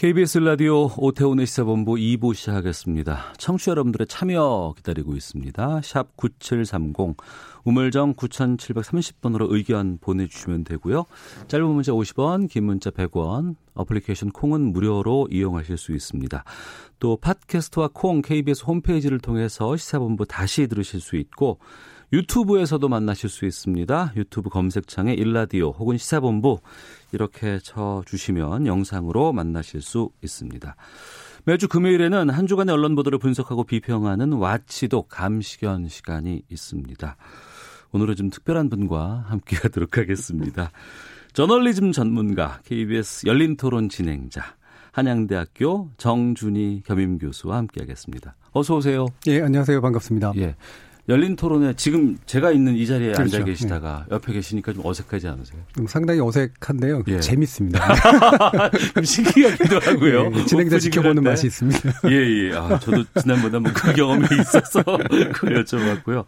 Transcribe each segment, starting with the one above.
KBS 라디오 오태훈의 시사본부 2부 시작하겠습니다. 청취자 여러분들의 참여 기다리고 있습니다. 샵 9730, 우물정 9730번으로 의견 보내주시면 되고요. 짧은 문자 50원, 긴 문자 100원, 어플리케이션 콩은 무료로 이용하실 수 있습니다. 또 팟캐스트와 콩, KBS 홈페이지를 통해서 시사본부 다시 들으실 수 있고 유튜브에서도 만나실 수 있습니다. 유튜브 검색창에 일라디오 혹은 시사본부 이렇게 쳐주시면 영상으로 만나실 수 있습니다. 매주 금요일에는 한 주간의 언론 보도를 분석하고 비평하는 와치독 감시견 시간이 있습니다. 오늘은 좀 특별한 분과 함께하도록 하겠습니다. 저널리즘 전문가, KBS 열린토론 진행자, 한양대학교 정준희 겸임교수와 함께하겠습니다. 어서 오세요. 예, 안녕하세요. 반갑습니다. 예. 열린 토론에 지금 제가 있는 이 자리에 그렇죠. 앉아 계시다가 예. 옆에 계시니까 좀 어색하지 않으세요? 상당히 어색한데요. 예. 재밌습니다. 신기하기도 하고요. 예, 진행자 지켜보는 맛이 있습니다. 예예. 예. 아, 저도 지난번에 한번 그 경험이 있어서 그걸 여쭤봤고요.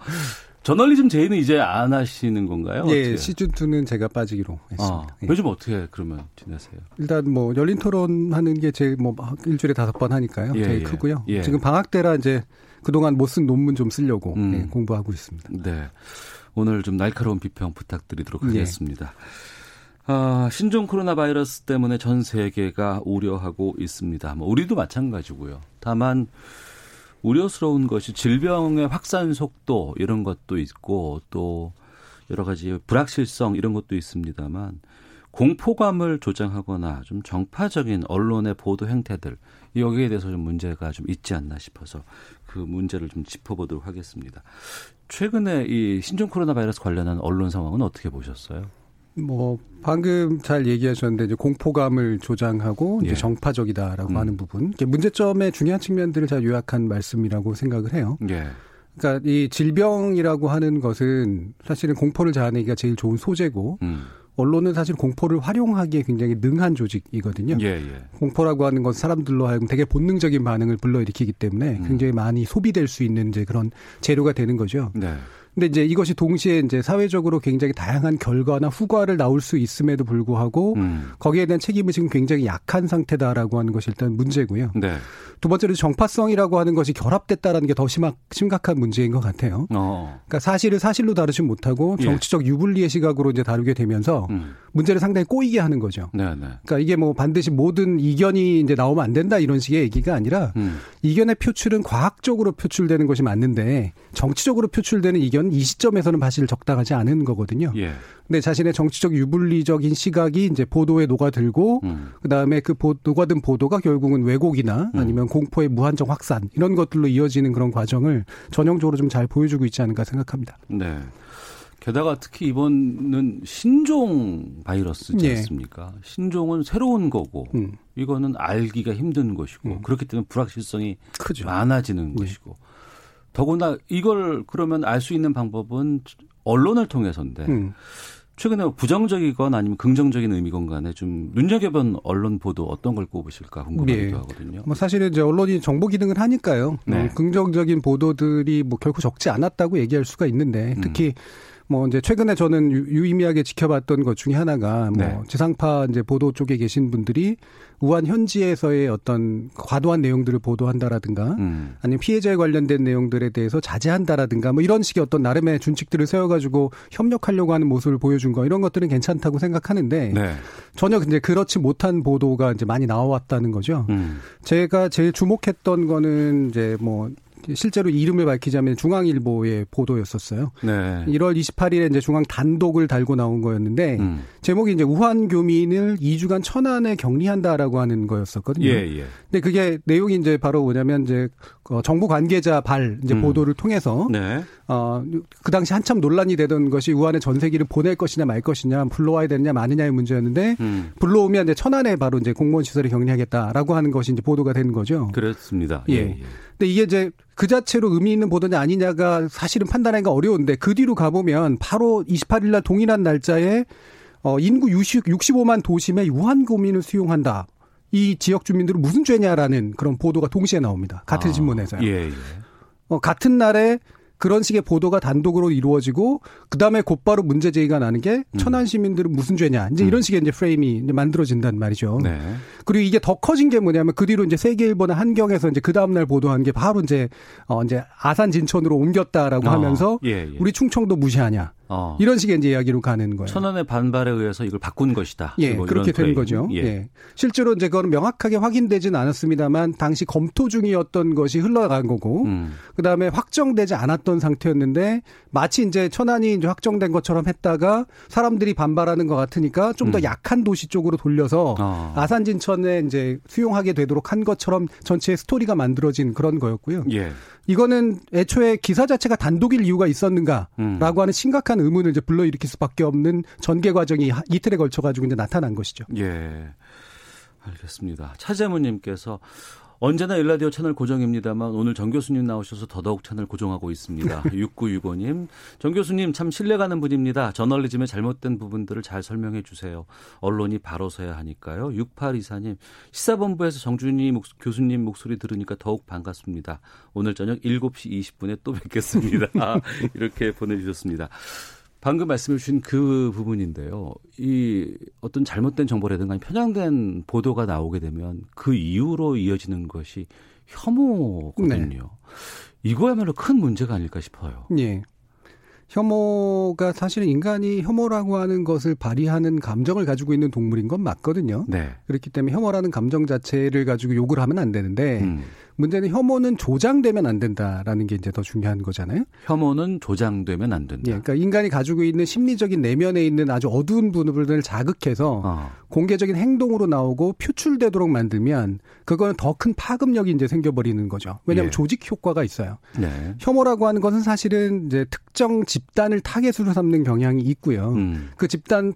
저널리즘 제의는 이제 안 하시는 건가요? 예, 시즌2는 제가 빠지기로 했습니다. 아, 예. 요즘 어떻게 그러면 지내세요? 일단 뭐 열린 토론 하는 게 제 뭐 일주일에 5번 하니까요. 예, 제일 예. 크고요. 예. 지금 방학 때라 이제 그동안 못 쓴 논문 좀 쓰려고 네, 공부하고 있습니다. 네, 오늘 좀 날카로운 비평 부탁드리도록 하겠습니다. 예. 아, 신종 코로나 바이러스 때문에 전 세계가 우려하고 있습니다. 뭐 우리도 마찬가지고요. 다만 우려스러운 것이 질병의 확산 속도 이런 것도 있고 또 여러 가지 불확실성 이런 것도 있습니다만 공포감을 조장하거나 좀 정파적인 언론의 보도 행태들 여기에 대해서 좀 문제가 좀 있지 않나 싶어서 그 문제를 좀 짚어보도록 하겠습니다. 최근에 이 신종 코로나 바이러스 관련한 언론 상황은 어떻게 보셨어요? 뭐 방금 잘 얘기하셨는데 이제 공포감을 조장하고 이제 예. 정파적이다라고 하는 부분, 문제점의 중요한 측면들을 잘 요약한 말씀이라고 생각을 해요. 예. 그러니까 이 질병이라고 하는 것은 사실은 공포를 자아내기가 제일 좋은 소재고. 언론은 사실 공포를 활용하기에 굉장히 능한 조직이거든요. 예, 예. 공포라고 하는 건 사람들로 하여금 되게 본능적인 반응을 불러일으키기 때문에 굉장히 많이 소비될 수 있는 이제 그런 재료가 되는 거죠. 네. 근데 이제 이것이 동시에 이제 사회적으로 굉장히 다양한 결과나 후과를 나올 수 있음에도 불구하고 거기에 대한 책임은 지금 굉장히 약한 상태다라고 하는 것이 일단 문제고요. 네. 두 번째로 정파성이라고 하는 것이 결합됐다라는 게 더 심각한 문제인 것 같아요. 그러니까 사실을 사실로 다루지 못하고 정치적 유불리의 시각으로 이제 다루게 되면서 문제를 상당히 꼬이게 하는 거죠. 네, 네. 그러니까 이게 뭐 반드시 모든 이견이 이제 나오면 안 된다 이런 식의 얘기가 아니라 이견의 표출은 과학적으로 표출되는 것이 맞는데 정치적으로 표출되는 이견 이 시점에서는 사실 적당하지 않은 거거든요. 예. 근데 자신의 정치적 유불리적인 시각이 이제 보도에 녹아들고 그다음에 그 녹아든 보도가 결국은 왜곡이나 아니면 공포의 무한정 확산 이런 것들로 이어지는 그런 과정을 전형적으로 좀 잘 보여주고 있지 않을까 생각합니다. 네. 게다가 특히 이번은 신종 바이러스지 않습니까? 예. 신종은 새로운 거고 이거는 알기가 힘든 것이고 그렇기 때문에 불확실성이 크죠. 많아지는 것이고 더구나 이걸 그러면 알 수 있는 방법은 언론을 통해서인데 최근에 부정적이건 아니면 긍정적인 의미건 간에 좀 눈여겨본 언론 보도 어떤 걸 꼽으실까 궁금하기도 하거든요. 뭐 사실은 이제 언론이 정보 기능을 하니까요. 네. 긍정적인 보도들이 뭐 결코 적지 않았다고 얘기할 수가 있는데 특히 뭐 이제 최근에 저는 유의미하게 지켜봤던 것 중에 하나가 뭐 지상파 이제 보도 쪽에 계신 분들이 우한 현지에서의 어떤 과도한 내용들을 보도한다라든가 아니면 피해자에 관련된 내용들에 대해서 자제한다라든가 뭐 이런 식의 어떤 나름의 준칙들을 세워가지고 협력하려고 하는 모습을 보여준 거 이런 것들은 괜찮다고 생각하는데 전혀 이제 그렇지 못한 보도가 이제 많이 나와왔다는 거죠. 제가 제일 주목했던 거는 이제 뭐 실제로 이름을 밝히자면 중앙일보의 보도였었어요. 1월 28일에 이제 중앙 단독을 달고 나온 거였는데 제목이 이제 우한 교민을 2주간 천안에 격리한다라고 하는 거였었거든요. 근데 그게 내용이 이제 바로 뭐냐면 이제 정부 관계자 발 이제 보도를 통해서 네. 그 당시 한참 논란이 되던 것이 우한의 전세기를 보낼 것이냐 말 것이냐, 불러와야 되느냐 마느냐의 문제였는데 불러오면 이제 천안에 바로 이제 공무원 시설을 격리하겠다라고 하는 것이 이제 보도가 된 거죠. 그렇습니다. 예. 예. 근데 이게 이제 그 자체로 의미 있는 보도냐 아니냐가 사실은 판단하기가 어려운데 그 뒤로 가보면 바로 28일 날 동일한 날짜에 인구 65만 도심에 우한 교민을 수용한다. 이 지역 주민들은 무슨 죄냐라는 그런 보도가 동시에 나옵니다. 같은 신문에서요. 예, 예. 같은 날에 그런 식의 보도가 단독으로 이루어지고 그다음에 곧바로 문제 제기가 나는 게 천안 시민들은 무슨 죄냐. 이제 이런 식의 이제 프레임이 이제 만들어진단 말이죠. 네. 그리고 이게 더 커진 게 뭐냐면 그 뒤로 이제 세계일보나 한경에서 이제 그 다음 날 보도한 게 바로 이제 아산 진천으로 옮겼다라고 하면서 예, 예. 우리 충청도 무시하냐. 이런 식의 이제 이야기로 가는 거예요. 천안의 반발에 의해서 이걸 바꾼 것이다. 예, 뭐 그렇게 된 거죠. 예. 예. 실제로 이제 그건 명확하게 확인되진 않았습니다만 당시 검토 중이었던 것이 흘러간 거고, 그다음에 확정되지 않았던 상태였는데 마치 이제 천안이 이제 확정된 것처럼 했다가 사람들이 반발하는 것 같으니까 좀 더 약한 도시 쪽으로 돌려서 아산 진천에 이제 수용하게 되도록 한 것처럼 전체의 스토리가 만들어진 그런 거였고요. 예. 이거는 애초에 기사 자체가 단독일 이유가 있었는가라고 하는 심각한 의문을 이제 불러일으킬 수밖에 없는 전개 과정이 이틀에 걸쳐 가지고 이제 나타난 것이죠. 예, 알겠습니다. 차재무님께서 언제나 일라디오 채널 고정입니다만 오늘 정 교수님 나오셔서 더더욱 채널 고정하고 있습니다. 6965님, 정 교수님 참 신뢰가는 분입니다. 저널리즘의 잘못된 부분들을 잘 설명해 주세요. 언론이 바로 서야 하니까요. 6824님, 시사본부에서 정준희 교수님 목소리 들으니까 더욱 반갑습니다. 오늘 저녁 7시 20분에 또 뵙겠습니다. 이렇게 보내주셨습니다. 방금 말씀해 주신 그 부분인데요. 이 어떤 잘못된 정보라든가 편향된 보도가 나오게 되면 그 이후로 이어지는 것이 혐오거든요. 네. 이거야말로 큰 문제가 아닐까 싶어요. 네. 혐오가 사실은 인간이 혐오라고 하는 것을 발휘하는 감정을 가지고 있는 동물인 건 맞거든요. 네. 그렇기 때문에 혐오라는 감정 자체를 가지고 욕을 하면 안 되는데 문제는 혐오는 조장되면 안 된다라는 게 이제 더 중요한 거잖아요. 혐오는 조장되면 안 된다. 예, 그러니까 인간이 가지고 있는 심리적인 내면에 있는 아주 어두운 부분을 자극해서 공개적인 행동으로 나오고 표출되도록 만들면 그거는 더 큰 파급력이 이제 생겨버리는 거죠. 왜냐하면 예. 조직 효과가 있어요. 네. 혐오라고 하는 것은 사실은 이제 특정 집단을 타겟으로 삼는 경향이 있고요. 그 집단을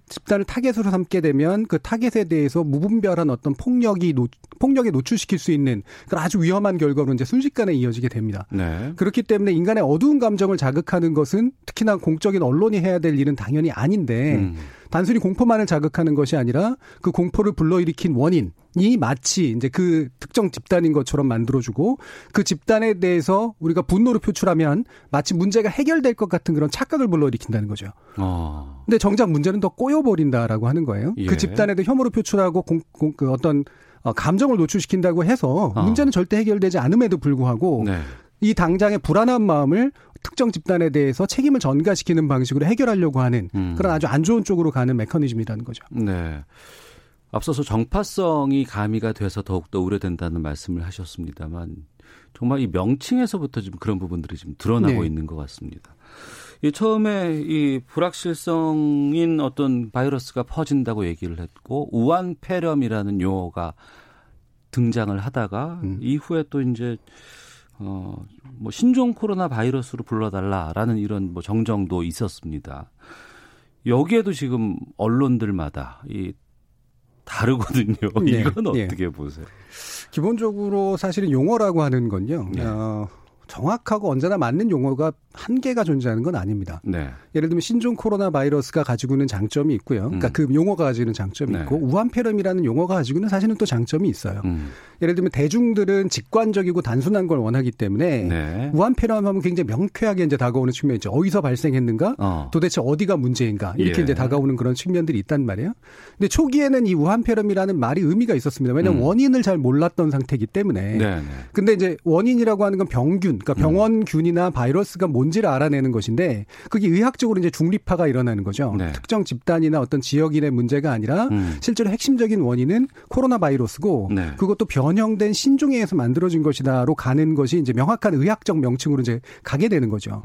타겟으로 삼게 되면 그 타겟에 대해서 무분별한 어떤 폭력에 노출시킬 수 있는 그런 아주 위험한 결과로 이제 순식간에 이어지게 됩니다. 네. 그렇기 때문에 인간의 어두운 감정을 자극하는 것은 특히나 공적인 언론이 해야 될 일은 당연히 아닌데 단순히 공포만을 자극하는 것이 아니라 그 공포를 불러일으킨 원인. 이 마치 이제 그 특정 집단인 것처럼 만들어주고 그 집단에 대해서 우리가 분노를 표출하면 마치 문제가 해결될 것 같은 그런 착각을 불러일으킨다는 거죠. 근데 정작 문제는 더 꼬여버린다라고 하는 거예요. 예. 그 집단에도 혐오를 표출하고 그 어떤 감정을 노출시킨다고 해서 문제는 절대 해결되지 않음에도 불구하고 네. 이 당장의 불안한 마음을 특정 집단에 대해서 책임을 전가시키는 방식으로 해결하려고 하는 그런 아주 안 좋은 쪽으로 가는 메커니즘이라는 거죠. 네. 앞서서 정파성이 가미가 돼서 더욱더 우려된다는 말씀을 하셨습니다만 정말 이 명칭에서부터 지금 그런 부분들이 지금 드러나고 네. 있는 것 같습니다. 이 처음에 이 불확실성인 어떤 바이러스가 퍼진다고 얘기를 했고 우한 폐렴이라는 용어가 등장을 하다가 이후에 또 이제 뭐 신종 코로나 바이러스로 불러달라라는 이런 뭐 정정도 있었습니다. 여기에도 지금 언론들마다 이 다르거든요. 네, 이건 어떻게 네. 보세요? 기본적으로 사실은 용어라고 하는 건요. 네. 정확하고 언제나 맞는 용어가 한계가 존재하는 건 아닙니다. 네. 예를 들면 신종 코로나 바이러스가 가지고 있는 장점이 있고요. 그러니까 그 용어가 가지고 있는 장점이 네. 있고 우한 폐렴이라는 용어가 가지고 있는 사실은 또 장점이 있어요. 예를 들면 대중들은 직관적이고 단순한 걸 원하기 때문에 네. 우한 폐렴 하면 굉장히 명쾌하게 이제 다가오는 측면이 있죠. 어디서 발생했는가? 도대체 어디가 문제인가? 이렇게 예. 이제 다가오는 그런 측면들이 있단 말이에요. 근데 초기에는 이 우한 폐렴이라는 말이 의미가 있었습니다. 왜냐하면 원인을 잘 몰랐던 상태이기 때문에. 네, 네. 근데 이제 원인이라고 하는 건 병균, 그러니까 병원균이나 바이러스가 모두 뭔지를 알아내는 것인데 그게 의학적으로 이제 중립화가 일어나는 거죠. 네. 특정 집단이나 어떤 지역인의 문제가 아니라 실제로 핵심적인 원인은 코로나 바이러스고 네. 그것도 변형된 신종에 의해서 만들어진 것이다로 가는 것이 이제 명확한 의학적 명칭으로 이제 가게 되는 거죠.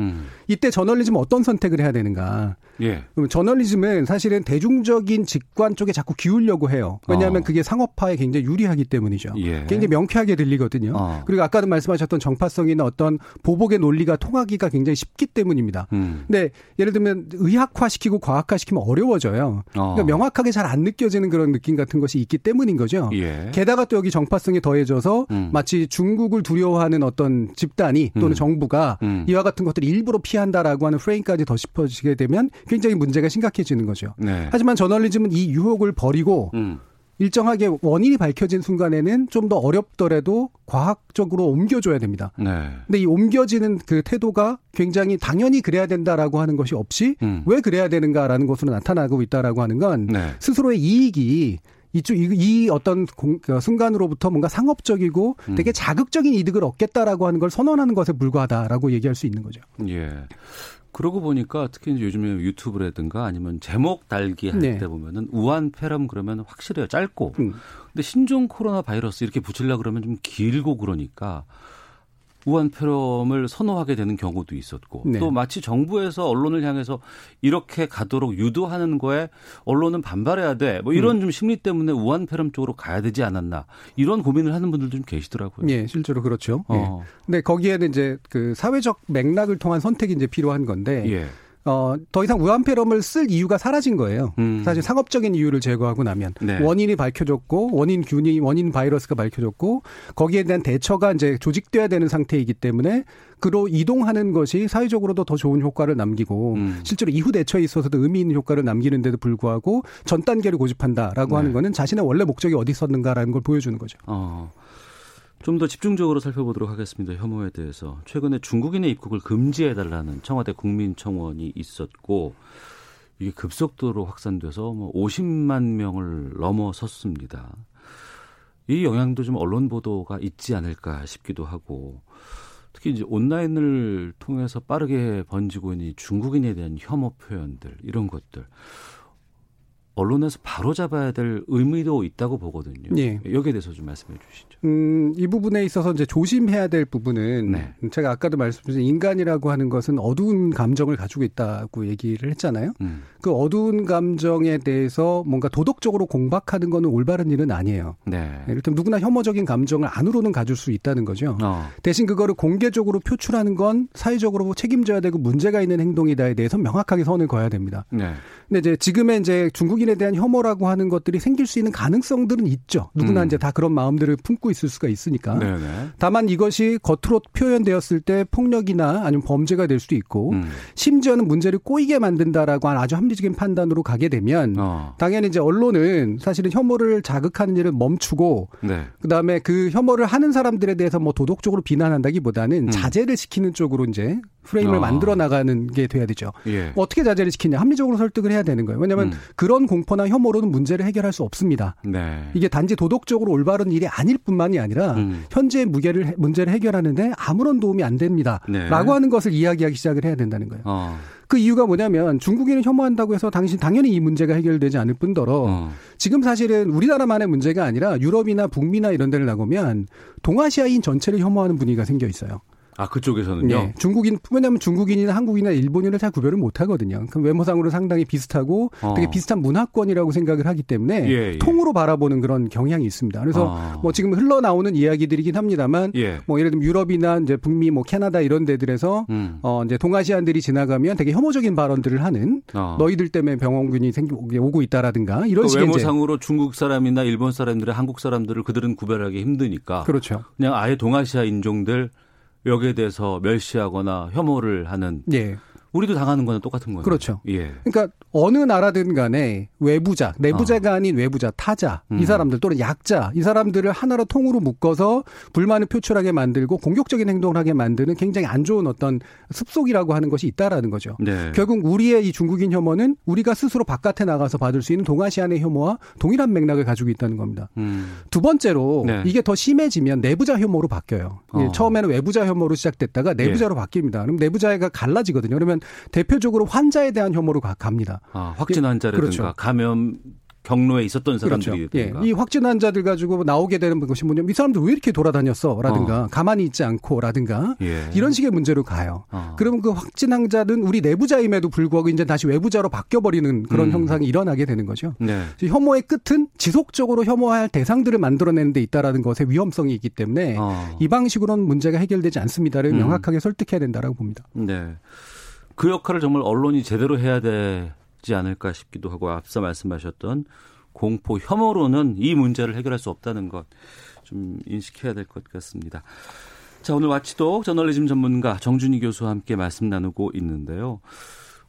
이때 저널리즘은 어떤 선택을 해야 되는가? 예. 저널리즘은 사실은 대중적인 직관 쪽에 자꾸 기울려고 해요. 왜냐하면 그게 상업화에 굉장히 유리하기 때문이죠. 예. 굉장히 명쾌하게 들리거든요. 그리고 아까도 말씀하셨던 정파성이나 어떤 보복의 논리가 통하기가 굉장히 쉽기 때문입니다. 근데 예를 들면 의학화시키고 과학화시키면 어려워져요. 그러니까 명확하게 잘 안 느껴지는 그런 느낌 같은 것이 있기 때문인 거죠. 예. 게다가 또 여기 정파성이 더해져서 마치 중국을 두려워하는 어떤 집단이 또는 정부가 이와 같은 것들을 일부러 피한다라고 하는 프레임까지 덧입혀지게 되면 굉장히 문제가 심각해지는 거죠. 네. 하지만 저널리즘은 이 유혹을 버리고 일정하게 원인이 밝혀진 순간에는 좀 더 어렵더라도 과학적으로 옮겨줘야 됩니다. 네. 근데 이 옮겨지는 그 태도가 굉장히 당연히 그래야 된다라고 하는 것이 없이 왜 그래야 되는가라는 것으로 나타나고 있다라고 하는 건 네. 스스로의 이익이 이 어떤 순간으로부터 뭔가 상업적이고 되게 자극적인 이득을 얻겠다라고 하는 걸 선언하는 것에 불과하다라고 얘기할 수 있는 거죠. 예. 그러고 보니까 특히 이제 요즘에 유튜브라든가 아니면 제목 달기 할 때 네. 보면은 우한폐렴 그러면 확실해요. 짧고. 근데 신종 코로나 바이러스 이렇게 붙이려고 그러면 좀 길고 그러니까 우한폐렴을 선호하게 되는 경우도 있었고 네. 또 마치 정부에서 언론을 향해서 이렇게 가도록 유도하는 거에 언론은 반발해야 돼. 뭐 이런 좀 심리 때문에 우한폐렴 쪽으로 가야 되지 않았나 이런 고민을 하는 분들도 좀 계시더라고요. 네, 실제로 그렇죠. 예. 근데 거기에는 이제 그 사회적 맥락을 통한 선택이 이제 필요한 건데. 예. 더 이상 우한폐렴을 쓸 이유가 사라진 거예요. 사실 상업적인 이유를 제거하고 나면 네. 원인이 밝혀졌고 원인 바이러스가 밝혀졌고 거기에 대한 대처가 이제 조직돼야 되는 상태이기 때문에 그로 이동하는 것이 사회적으로도 더 좋은 효과를 남기고 실제로 이후 대처에 있어서도 의미 있는 효과를 남기는데도 불구하고 전 단계를 고집한다라고 네. 하는 거는 자신의 원래 목적이 어디 있었는가라는 걸 보여주는 거죠. 좀 더 집중적으로 살펴보도록 하겠습니다. 혐오에 대해서. 최근에 중국인의 입국을 금지해달라는 청와대 국민청원이 있었고 이게 급속도로 확산돼서 50만 명을 넘어섰습니다. 이 영향도 좀 언론 보도가 있지 않을까 싶기도 하고 특히 이제 온라인을 통해서 빠르게 번지고 있는 중국인에 대한 혐오 표현들 이런 것들. 언론에서 바로잡아야 될 의미도 있다고 보거든요. 예. 여기에 대해서 좀 말씀해 주시죠. 이 부분에 있어서 이제 조심해야 될 부분은 네. 제가 아까도 말씀드린 인간이라고 하는 것은 어두운 감정을 가지고 있다고 얘기를 했잖아요. 그 어두운 감정에 대해서 뭔가 도덕적으로 공박하는 거는 올바른 일은 아니에요. 네. 예를 들면 누구나 혐오적인 감정을 안으로는 가질 수 있다는 거죠. 대신 그거를 공개적으로 표출하는 건 사회적으로 책임져야 되고 문제가 있는 행동이다에 대해서 명확하게 선을 그어야 됩니다. 네. 근데 이제 지금의 이제 중국인 에 대한 혐오라고 하는 것들이 생길 수 있는 가능성들은 있죠. 누구나 이제 다 그런 마음들을 품고 있을 수가 있으니까. 네네. 다만 이것이 겉으로 표현되었을 때 폭력이나 아니면 범죄가 될 수도 있고 심지어는 문제를 꼬이게 만든다라고 하는 아주 합리적인 판단으로 가게 되면 당연히 이제 언론은 사실은 혐오를 자극하는 일을 멈추고 네. 그다음에 그 혐오를 하는 사람들에 대해서 뭐 도덕적으로 비난한다기보다는 자제를 시키는 쪽으로 이제 프레임을 만들어 나가는 게 돼야 되죠. 예. 어떻게 자제를 시키냐. 합리적으로 설득을 해야 되는 거예요. 왜냐하면 그런 공포나 혐오로는 문제를 해결할 수 없습니다. 네. 이게 단지 도덕적으로 올바른 일이 아닐 뿐만이 아니라 현재의 문제를 해결하는데 아무런 도움이 안 됩니다. 네. 라고 하는 것을 이야기하기 시작을 해야 된다는 거예요. 그 이유가 뭐냐면 중국인을 혐오한다고 해서 당연히 이 문제가 해결되지 않을 뿐더러 지금 사실은 우리나라만의 문제가 아니라 유럽이나 북미나 이런 데를 나가면 동아시아인 전체를 혐오하는 분위기가 생겨 있어요. 아, 그쪽에서는요? 네. 왜냐하면 중국인이나 한국인이나 일본인을 잘 구별을 못하거든요. 그럼 외모상으로 상당히 비슷하고 되게 비슷한 문화권이라고 생각을 하기 때문에 예, 예. 통으로 바라보는 그런 경향이 있습니다. 그래서 뭐 지금 흘러나오는 이야기들이긴 합니다만 예. 뭐 예를 들면 유럽이나 이제 북미, 뭐 캐나다 이런 데들에서 이제 동아시안들이 지나가면 되게 혐오적인 발언들을 하는 너희들 때문에 병원균이 오고 있다라든가 이런 식의 외모상으로 이제. 중국 사람이나 일본 사람들의 한국 사람들을 그들은 구별하기 힘드니까 그렇죠. 그냥 아예 동아시아 인종들 여기에 대해서 멸시하거나 혐오를 하는 네. 우리도 당하는 거는 똑같은 거예요. 그렇죠. 예. 그러니까 어느 나라든 간에 외부자, 내부자가 아닌 외부자, 타자, 이 사람들 또는 약자, 이 사람들을 하나로 통으로 묶어서 불만을 표출하게 만들고 공격적인 행동을 하게 만드는 굉장히 안 좋은 어떤 습속이라고 하는 것이 있다라는 거죠. 네. 결국 우리의 이 중국인 혐오는 우리가 스스로 바깥에 나가서 받을 수 있는 동아시안의 혐오와 동일한 맥락을 가지고 있다는 겁니다. 두 번째로 네. 이게 더 심해지면 내부자 혐오로 바뀌어요. 예, 처음에는 외부자 혐오로 시작됐다가 내부자로 예. 바뀝니다. 그럼 내부자가 갈라지거든요. 그러면 대표적으로 환자에 대한 혐오로 갑니다. 아, 확진 환자라든가 그렇죠. 감염 경로에 있었던 사람들이 그렇죠. 예. 이 확진 환자들 가지고 나오게 되는 것이 뭐냐면 이 사람들 왜 이렇게 돌아다녔어? 라든가 가만히 있지 않고 라든가 예. 이런 식의 문제로 가요. 그러면 그 확진 환자는 우리 내부자임에도 불구하고 이제 다시 외부자로 바뀌어버리는 그런 현상이 일어나게 되는 거죠. 네. 혐오의 끝은 지속적으로 혐오할 대상들을 만들어내는 데 있다라는 것의 위험성이 있기 때문에 이 방식으로는 문제가 해결되지 않습니다를 명확하게 설득해야 된다라고 봅니다. 네. 그 역할을 정말 언론이 제대로 해야 되지 않을까 싶기도 하고 앞서 말씀하셨던 공포, 혐오로는 이 문제를 해결할 수 없다는 것 좀 인식해야 될 것 같습니다. 자, 오늘 와치독 저널리즘 전문가 정준희 교수와 함께 말씀 나누고 있는데요.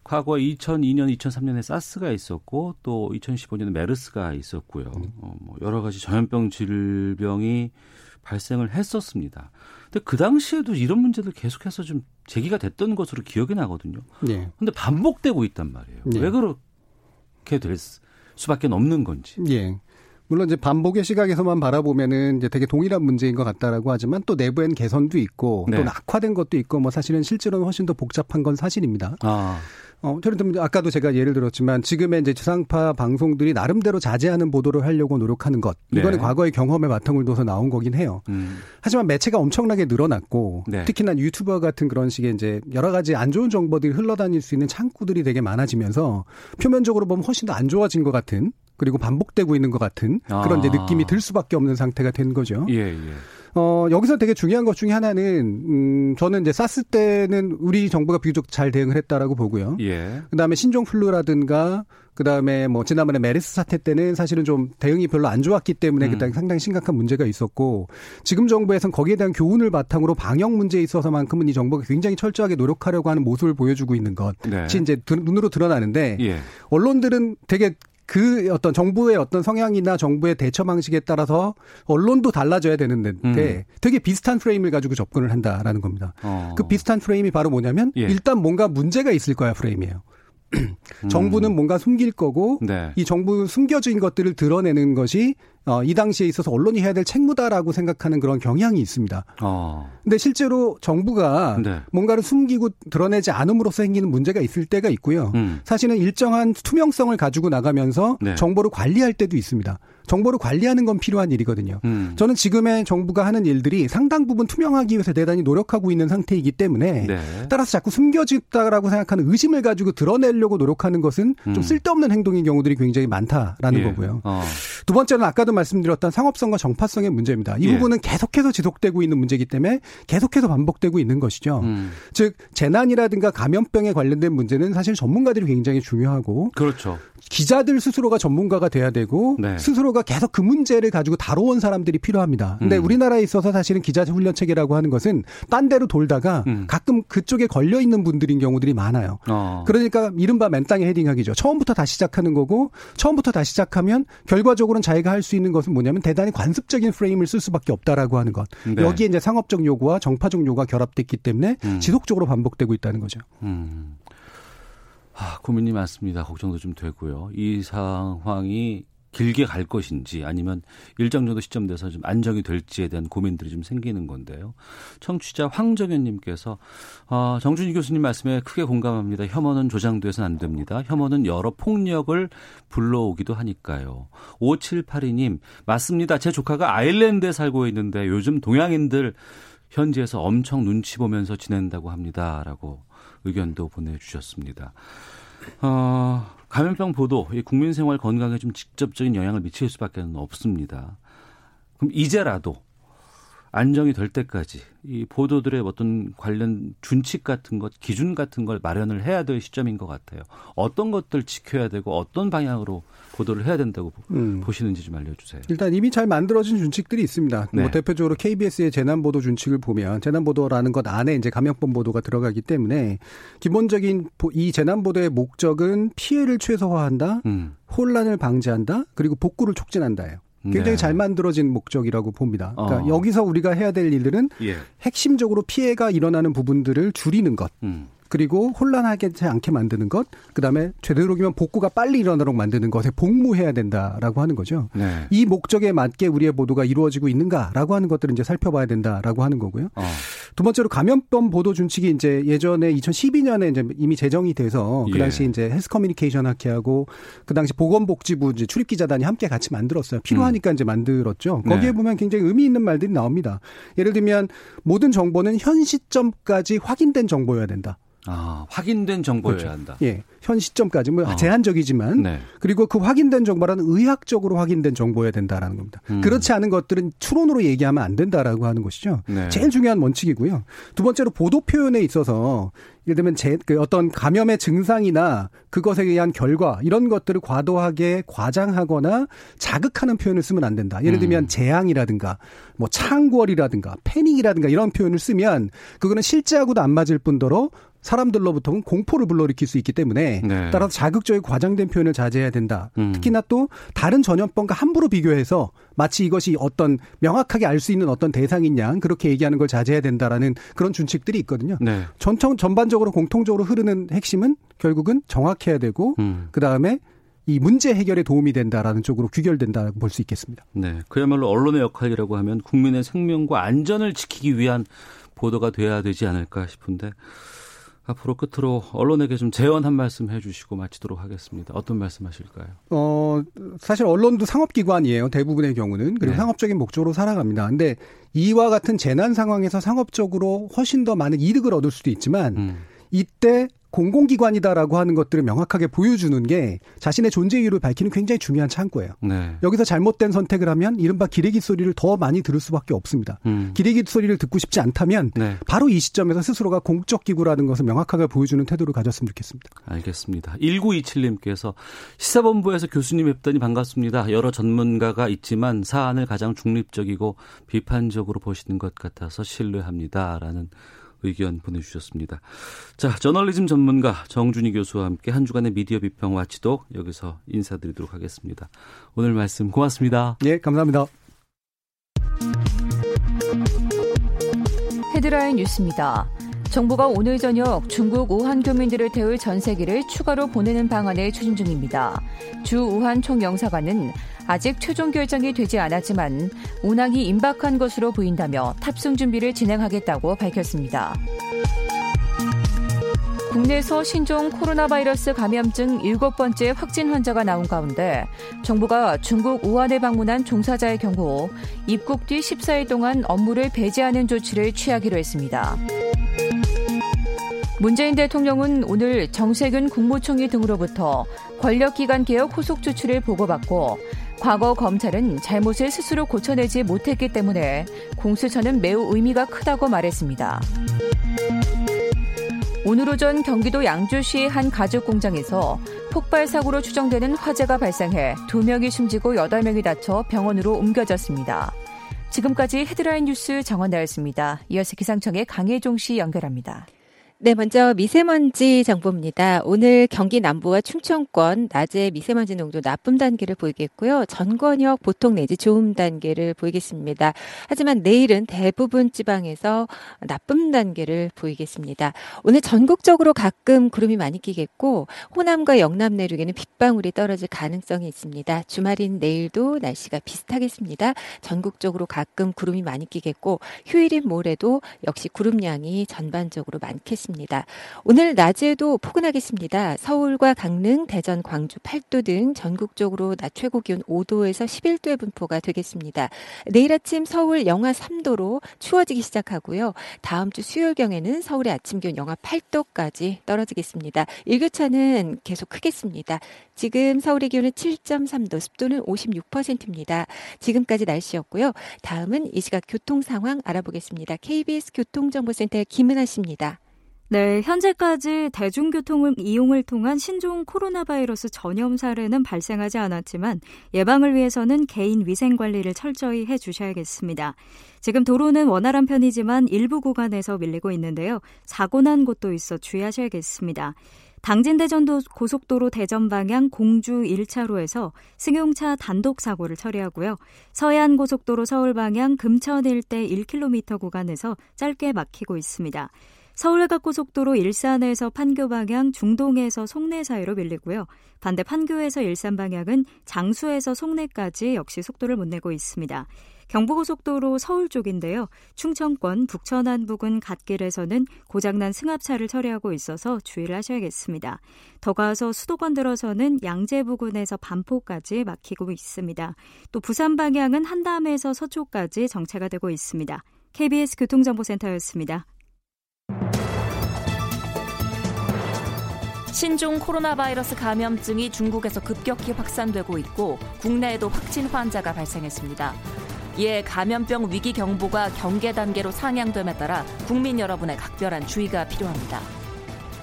과거 2002년, 2003년에 사스가 있었고 또 2015년에 메르스가 있었고요. 여러 가지 전염병 질병이 발생을 했었습니다. 근데 그 당시에도 이런 문제들 계속해서 좀 제기가 됐던 것으로 기억이 나거든요. 그런데 예. 반복되고 있단 말이에요. 예. 왜 그렇게 될 수밖에 없는 건지. 예. 물론 이제 반복의 시각에서만 바라보면은 이제 되게 동일한 문제인 것 같다라고 하지만 또 내부엔 개선도 있고 네. 또 악화된 것도 있고 뭐 사실은 실제로는 훨씬 더 복잡한 건 사실입니다. 예를 들면 아까도 제가 예를 들었지만 지금의 이제 지상파 방송들이 나름대로 자제하는 보도를 하려고 노력하는 것. 이거는 네. 과거의 경험에 바탕을 둬서 나온 거긴 해요. 하지만 매체가 엄청나게 늘어났고 네. 특히나 유튜버 같은 그런 식의 이제 여러 가지 안 좋은 정보들이 흘러다닐 수 있는 창구들이 되게 많아지면서 표면적으로 보면 훨씬 더 안 좋아진 것 같은 그리고 반복되고 있는 것 같은 그런 이제 느낌이 들 수밖에 없는 상태가 된 거죠. 예, 예. 여기서 되게 중요한 것 중에 하나는 저는 이제 사스 때는 우리 정부가 비교적 잘 대응을 했다라고 보고요. 예. 그다음에 신종플루라든가 그다음에 뭐 지난번에 메르스 사태 때는 사실은 좀 대응이 별로 안 좋았기 때문에 그때 상당히 심각한 문제가 있었고 지금 정부에서는 거기에 대한 교훈을 바탕으로 방역 문제에 있어서만큼은 이 정부가 굉장히 철저하게 노력하려고 하는 모습을 보여주고 있는 것이 네. 이제 눈으로 드러나는데 예. 언론들은 되게 그 어떤 정부의 어떤 성향이나 정부의 대처 방식에 따라서 언론도 달라져야 되는데 되게 비슷한 프레임을 가지고 접근을 한다라는 겁니다. 그 비슷한 프레임이 바로 뭐냐면 예. 일단 뭔가 문제가 있을 거야 프레임이에요. 정부는 뭔가 숨길 거고 네. 이 정부 숨겨진 것들을 드러내는 것이 이 당시에 있어서 언론이 해야 될 책무다라고 생각하는 그런 경향이 있습니다. 근데 실제로 정부가 네. 뭔가를 숨기고 드러내지 않음으로써 생기는 문제가 있을 때가 있고요. 사실은 일정한 투명성을 가지고 나가면서 네. 정보를 관리할 때도 있습니다. 정보를 관리하는 건 필요한 일이거든요. 저는 지금의 정부가 하는 일들이 상당 부분 투명하기 위해서 대단히 노력하고 있는 상태이기 때문에 네. 따라서 자꾸 숨겨졌다라고 생각하는 의심을 가지고 드러내려고 노력하는 것은 좀 쓸데없는 행동인 경우들이 굉장히 많다라는 예. 거고요. 두 번째는 아까도 말씀드렸던 상업성과 정파성의 문제입니다. 이 예. 부분은 계속해서 지속되고 있는 문제이기 때문에 계속해서 반복되고 있는 것이죠. 즉 재난이라든가 감염병에 관련된 문제는 사실 전문가들이 굉장히 중요하고 그렇죠. 기자들 스스로가 전문가가 돼야 되고 네. 스스로가 계속 그 문제를 가지고 다뤄온 사람들이 필요합니다. 근데 우리나라에 있어서 사실은 기자 훈련 체계라고 하는 것은 딴 데로 돌다가 가끔 그쪽에 걸려 있는 분들인 경우들이 많아요. 그러니까 이른바 맨땅에 헤딩하기죠. 처음부터 다시 시작하는 거고 처음부터 다시 시작하면 결과적으로는 자기가 할 수 있는 것은 뭐냐면 대단히 관습적인 프레임을 쓸 수밖에 없다라고 하는 것. 네. 여기에 이제 상업적 요구와 정파적 요구가 결합됐기 때문에 지속적으로 반복되고 있다는 거죠. 고민이 많습니다. 걱정도 좀 되고요. 이 상황이 길게 갈 것인지 아니면 일정 정도 시점돼서 좀 안정이 될지에 대한 고민들이 좀 생기는 건데요. 청취자 황정현님께서 정준희 교수님 말씀에 크게 공감합니다. 혐오는 조장돼서는 안 됩니다. 혐오는 여러 폭력을 불러오기도 하니까요. 5782님 맞습니다. 제 조카가 아일랜드에 살고 있는데 요즘 동양인들 현지에서 엄청 눈치 보면서 지낸다고 합니다. 라고 의견도 보내주셨습니다. 감염병 보도, 국민 생활 건강에 좀 직접적인 영향을 미칠 수밖에 없습니다. 그럼 이제라도 안정이 될 때까지 이 보도들의 어떤 관련 준칙 같은 것, 기준 같은 걸 마련을 해야 될 시점인 것 같아요. 어떤 것들 지켜야 되고 어떤 방향으로 보도를 해야 된다고 보시는지 좀 알려주세요. 일단 이미 잘 만들어진 준칙들이 있습니다. 네. 뭐 대표적으로 KBS의 재난보도 준칙을 보면 재난보도라는 것 안에 이제 감염병 보도가 들어가기 때문에 기본적인 이 재난보도의 목적은 피해를 최소화한다, 혼란을 방지한다, 그리고 복구를 촉진한다예요. 굉장히 네. 잘 만들어진 목적이라고 봅니다. 그러니까 여기서 우리가 해야 될 일들은 예. 핵심적으로 피해가 일어나는 부분들을 줄이는 것. 그리고 혼란하게 않게 만드는 것. 그다음에 되도록이면 복구가 빨리 일어나도록 만드는 것에 복무해야 된다라고 하는 거죠. 네. 이 목적에 맞게 우리의 보도가 이루어지고 있는가라고 하는 것들을 이제 살펴봐야 된다라고 하는 거고요. 두 번째로 감염병 보도 준칙이 이제 예전에 2012년에 이제 이미 제정이 돼서 그 당시 예. 이제 헬스 커뮤니케이션 학회하고 그 당시 보건복지부 이제 출입기자단이 함께 같이 만들었어요. 필요하니까 이제 만들었죠. 거기에 네. 보면 굉장히 의미 있는 말들이 나옵니다. 예를 들면 모든 정보는 현 시점까지 확인된 정보여야 된다. 아, 확인된 정보여야 그렇죠. 한다. 예, 현 시점까지 뭐 제한적이지만 네. 그리고 그 확인된 정보라는 의학적으로 확인된 정보여야 된다라는 겁니다. 그렇지 않은 것들은 추론으로 얘기하면 안 된다라고 하는 것이죠. 네. 제일 중요한 원칙이고요. 두 번째로 보도 표현에 있어서 예를 들면 어떤 감염의 증상이나 그것에 의한 결과 이런 것들을 과도하게 과장하거나 자극하는 표현을 쓰면 안 된다. 예를 들면 재앙이라든가 뭐 창궐이라든가 패닉이라든가 이런 표현을 쓰면 그거는 실제하고도 안 맞을 뿐더러 사람들로부터는 공포를 불러일으킬 수 있기 때문에 네. 따라서 자극적이고 과장된 표현을 자제해야 된다. 특히나 또 다른 전염병과 함부로 비교해서 마치 이것이 어떤 명확하게 알 수 있는 어떤 대상인 양 그렇게 얘기하는 걸 자제해야 된다라는 그런 준칙들이 있거든요. 네. 전반적으로 공통적으로 흐르는 핵심은 결국은 정확해야 되고 그다음에 이 문제 해결에 도움이 된다라는 쪽으로 귀결된다고 볼 수 있겠습니다. 네, 그야말로 언론의 역할이라고 하면 국민의 생명과 안전을 지키기 위한 보도가 돼야 되지 않을까 싶은데 앞으로 끝으로 언론에게 좀 제언 한 말씀 해주시고 마치도록 하겠습니다. 어떤 말씀하실까요? 사실 언론도 상업기관이에요. 대부분의 경우는 그리고 네. 상업적인 목적으로 살아갑니다. 그런데 이와 같은 재난 상황에서 상업적으로 훨씬 더 많은 이득을 얻을 수도 있지만 이때 공공기관이다라고 하는 것들을 명확하게 보여주는 게 자신의 존재 이유를 밝히는 굉장히 중요한 창구예요. 네. 여기서 잘못된 선택을 하면 이른바 기레기 소리를 더 많이 들을 수밖에 없습니다. 기레기 소리를 듣고 싶지 않다면 네. 바로 이 시점에서 스스로가 공적 기구라는 것을 명확하게 보여주는 태도를 가졌으면 좋겠습니다. 알겠습니다. 1927님께서 시사본부에서 교수님 뵙더니 반갑습니다. 여러 전문가가 있지만 사안을 가장 중립적이고 비판적으로 보시는 것 같아서 신뢰합니다라는 의견 보내주셨습니다. 자, 저널리즘 전문가 정준희 교수와 함께 한 주간의 미디어 비평 와치독 여기서 인사드리도록 하겠습니다. 오늘 말씀 고맙습니다. 네, 감사합니다. 헤드라인 뉴스입니다. 정부가 오늘 저녁 중국 우한 교민들을 태울 전세기를 추가로 보내는 방안을 추진 중입니다. 주 우한 총영사관은 아직 최종 결정이 되지 않았지만 운항이 임박한 것으로 보인다며 탑승 준비를 진행하겠다고 밝혔습니다. 국내에서 신종 코로나 바이러스 감염증 7번째 확진 환자가 나온 가운데 정부가 중국 우한에 방문한 종사자의 경우 입국 뒤 14일 동안 업무를 배제하는 조치를 취하기로 했습니다. 문재인 대통령은 오늘 정세균 국무총리 등으로부터 권력기관 개혁 후속 조치를 보고받고 과거 검찰은 잘못을 스스로 고쳐내지 못했기 때문에 공수처는 매우 의미가 크다고 말했습니다. 오늘 오전 경기도 양주시의 한 가죽공장에서 폭발 사고로 추정되는 화재가 발생해 2명이 숨지고 8명이 다쳐 병원으로 옮겨졌습니다. 지금까지 헤드라인 뉴스 정원나였습니다. 이어서 기상청의 강혜종 씨 연결합니다. 네, 먼저 미세먼지 정보입니다. 오늘 경기 남부와 충청권, 낮에 미세먼지 농도 나쁨 단계를 보이겠고요. 전권역 보통 내지 좋음 단계를 보이겠습니다. 하지만 내일은 대부분 지방에서 나쁨 단계를 보이겠습니다. 오늘 전국적으로 가끔 구름이 많이 끼겠고 호남과 영남 내륙에는 빗방울이 떨어질 가능성이 있습니다. 주말인 내일도 날씨가 비슷하겠습니다. 전국적으로 가끔 구름이 많이 끼겠고 휴일인 모레도 역시 구름량이 전반적으로 많겠습니다. 있겠습니다. 오늘 낮에도 포근하겠습니다. 서울과 강릉, 대전, 광주 8도 등 전국적으로 낮 최고 기온 5도에서 11도의 분포가 되겠습니다. 내일 아침 서울 영하 3도로 추워지기 시작하고요. 다음 주 수요일경에는 서울의 아침 기온 영하 8도까지 떨어지겠습니다. 일교차는 계속 크겠습니다. 지금 서울의 기온은 7.3도, 습도는 56%입니다. 지금까지 날씨였고요. 다음은 이 시각 교통 상황 알아보겠습니다. KBS 교통정보센터의 김은아 씨입니다. 네, 현재까지 대중교통 이용을 통한 신종 코로나 바이러스 전염 사례는 발생하지 않았지만 예방을 위해서는 개인 위생관리를 철저히 해주셔야겠습니다. 지금 도로는 원활한 편이지만 일부 구간에서 밀리고 있는데요. 사고 난 곳도 있어 주의하셔야겠습니다. 당진대전도 고속도로 대전 방향 공주 1차로에서 승용차 단독 사고를 처리하고요. 서해안고속도로 서울 방향 금천 일대 1km 구간에서 짧게 막히고 있습니다. 서울외곽고속도로 일산에서 판교 방향 중동에서 송내 사이로 밀리고요. 반대 판교에서 일산 방향은 장수에서 송내까지 역시 속도를 못 내고 있습니다. 경부고속도로 서울 쪽인데요. 충청권 북천안 부근 갓길에서는 고장난 승합차를 처리하고 있어서 주의를 하셔야겠습니다. 더 가서 수도권 들어서는 양재 부근에서 반포까지 막히고 있습니다. 또 부산 방향은 한담에서 서초까지 정체가 되고 있습니다. KBS 교통정보센터였습니다. 신종 코로나 바이러스 감염증이 중국에서 급격히 확산되고 있고 국내에도 확진 환자가 발생했습니다. 이에 감염병 위기 경보가 경계 단계로 상향됨에 따라 국민 여러분의 각별한 주의가 필요합니다.